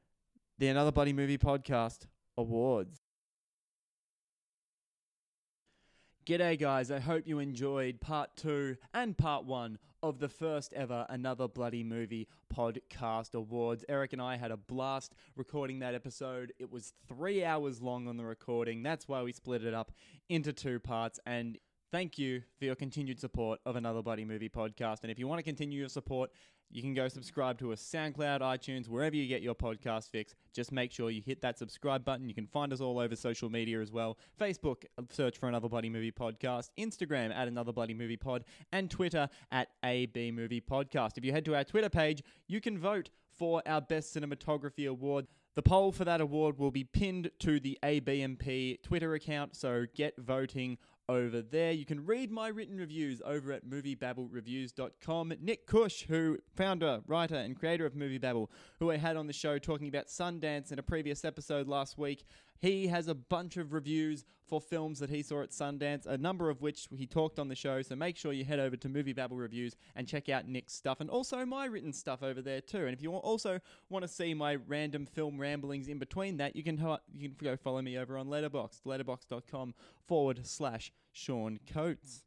the Another Bloody Movie Podcast Awards. G'day, guys. I hope you enjoyed part two and part one of the first ever Another Bloody Movie Podcast Awards. Eric and I had a blast recording that episode. It was three hours long on the recording. That's why we split it up into two parts. And thank you for your continued support of Another Bloody Movie Podcast. And if you want to continue your support, you can go subscribe to us, SoundCloud, iTunes, wherever you get your podcast fix. Just make sure you hit that subscribe button. You can find us all over social media as well. Facebook, search for Another Bloody Movie Podcast. Instagram, at Another Bloody Movie Pod. And Twitter, at A B Movie Podcast. If you head to our Twitter page, you can vote for our Best Cinematography Award. The poll for that award will be pinned to the A B M P Twitter account, so get voting over there. You can read my written reviews over at movie babble reviews dot com. Nick Cush, who founder, writer, and creator of Movie Babble, who I had on the show talking about Sundance in a previous episode last week, he has a bunch of reviews for films that he saw at Sundance, a number of which he talked on the show, so make sure you head over to Movie Babble Reviews and check out Nick's stuff, and also my written stuff over there too. And if you also want to see my random film ramblings in between that, you can, you can go follow me over on Letterboxd, letterboxd.com forward slash Sean Coates.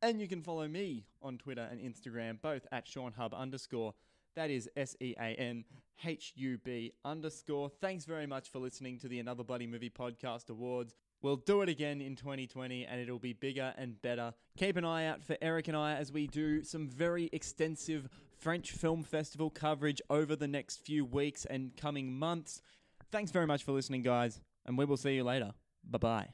And you can follow me on Twitter and Instagram, both at SeanHub underscore. That is S E A N H U B underscore. Thanks very much for listening to the Another Bloody Movie Podcast Awards. We'll do it again in twenty twenty, and it'll be bigger and better. Keep an eye out for Eric and I as we do some very extensive French Film Festival coverage over the next few weeks and coming months. Thanks very much for listening, guys, and we will see you later. Bye-bye.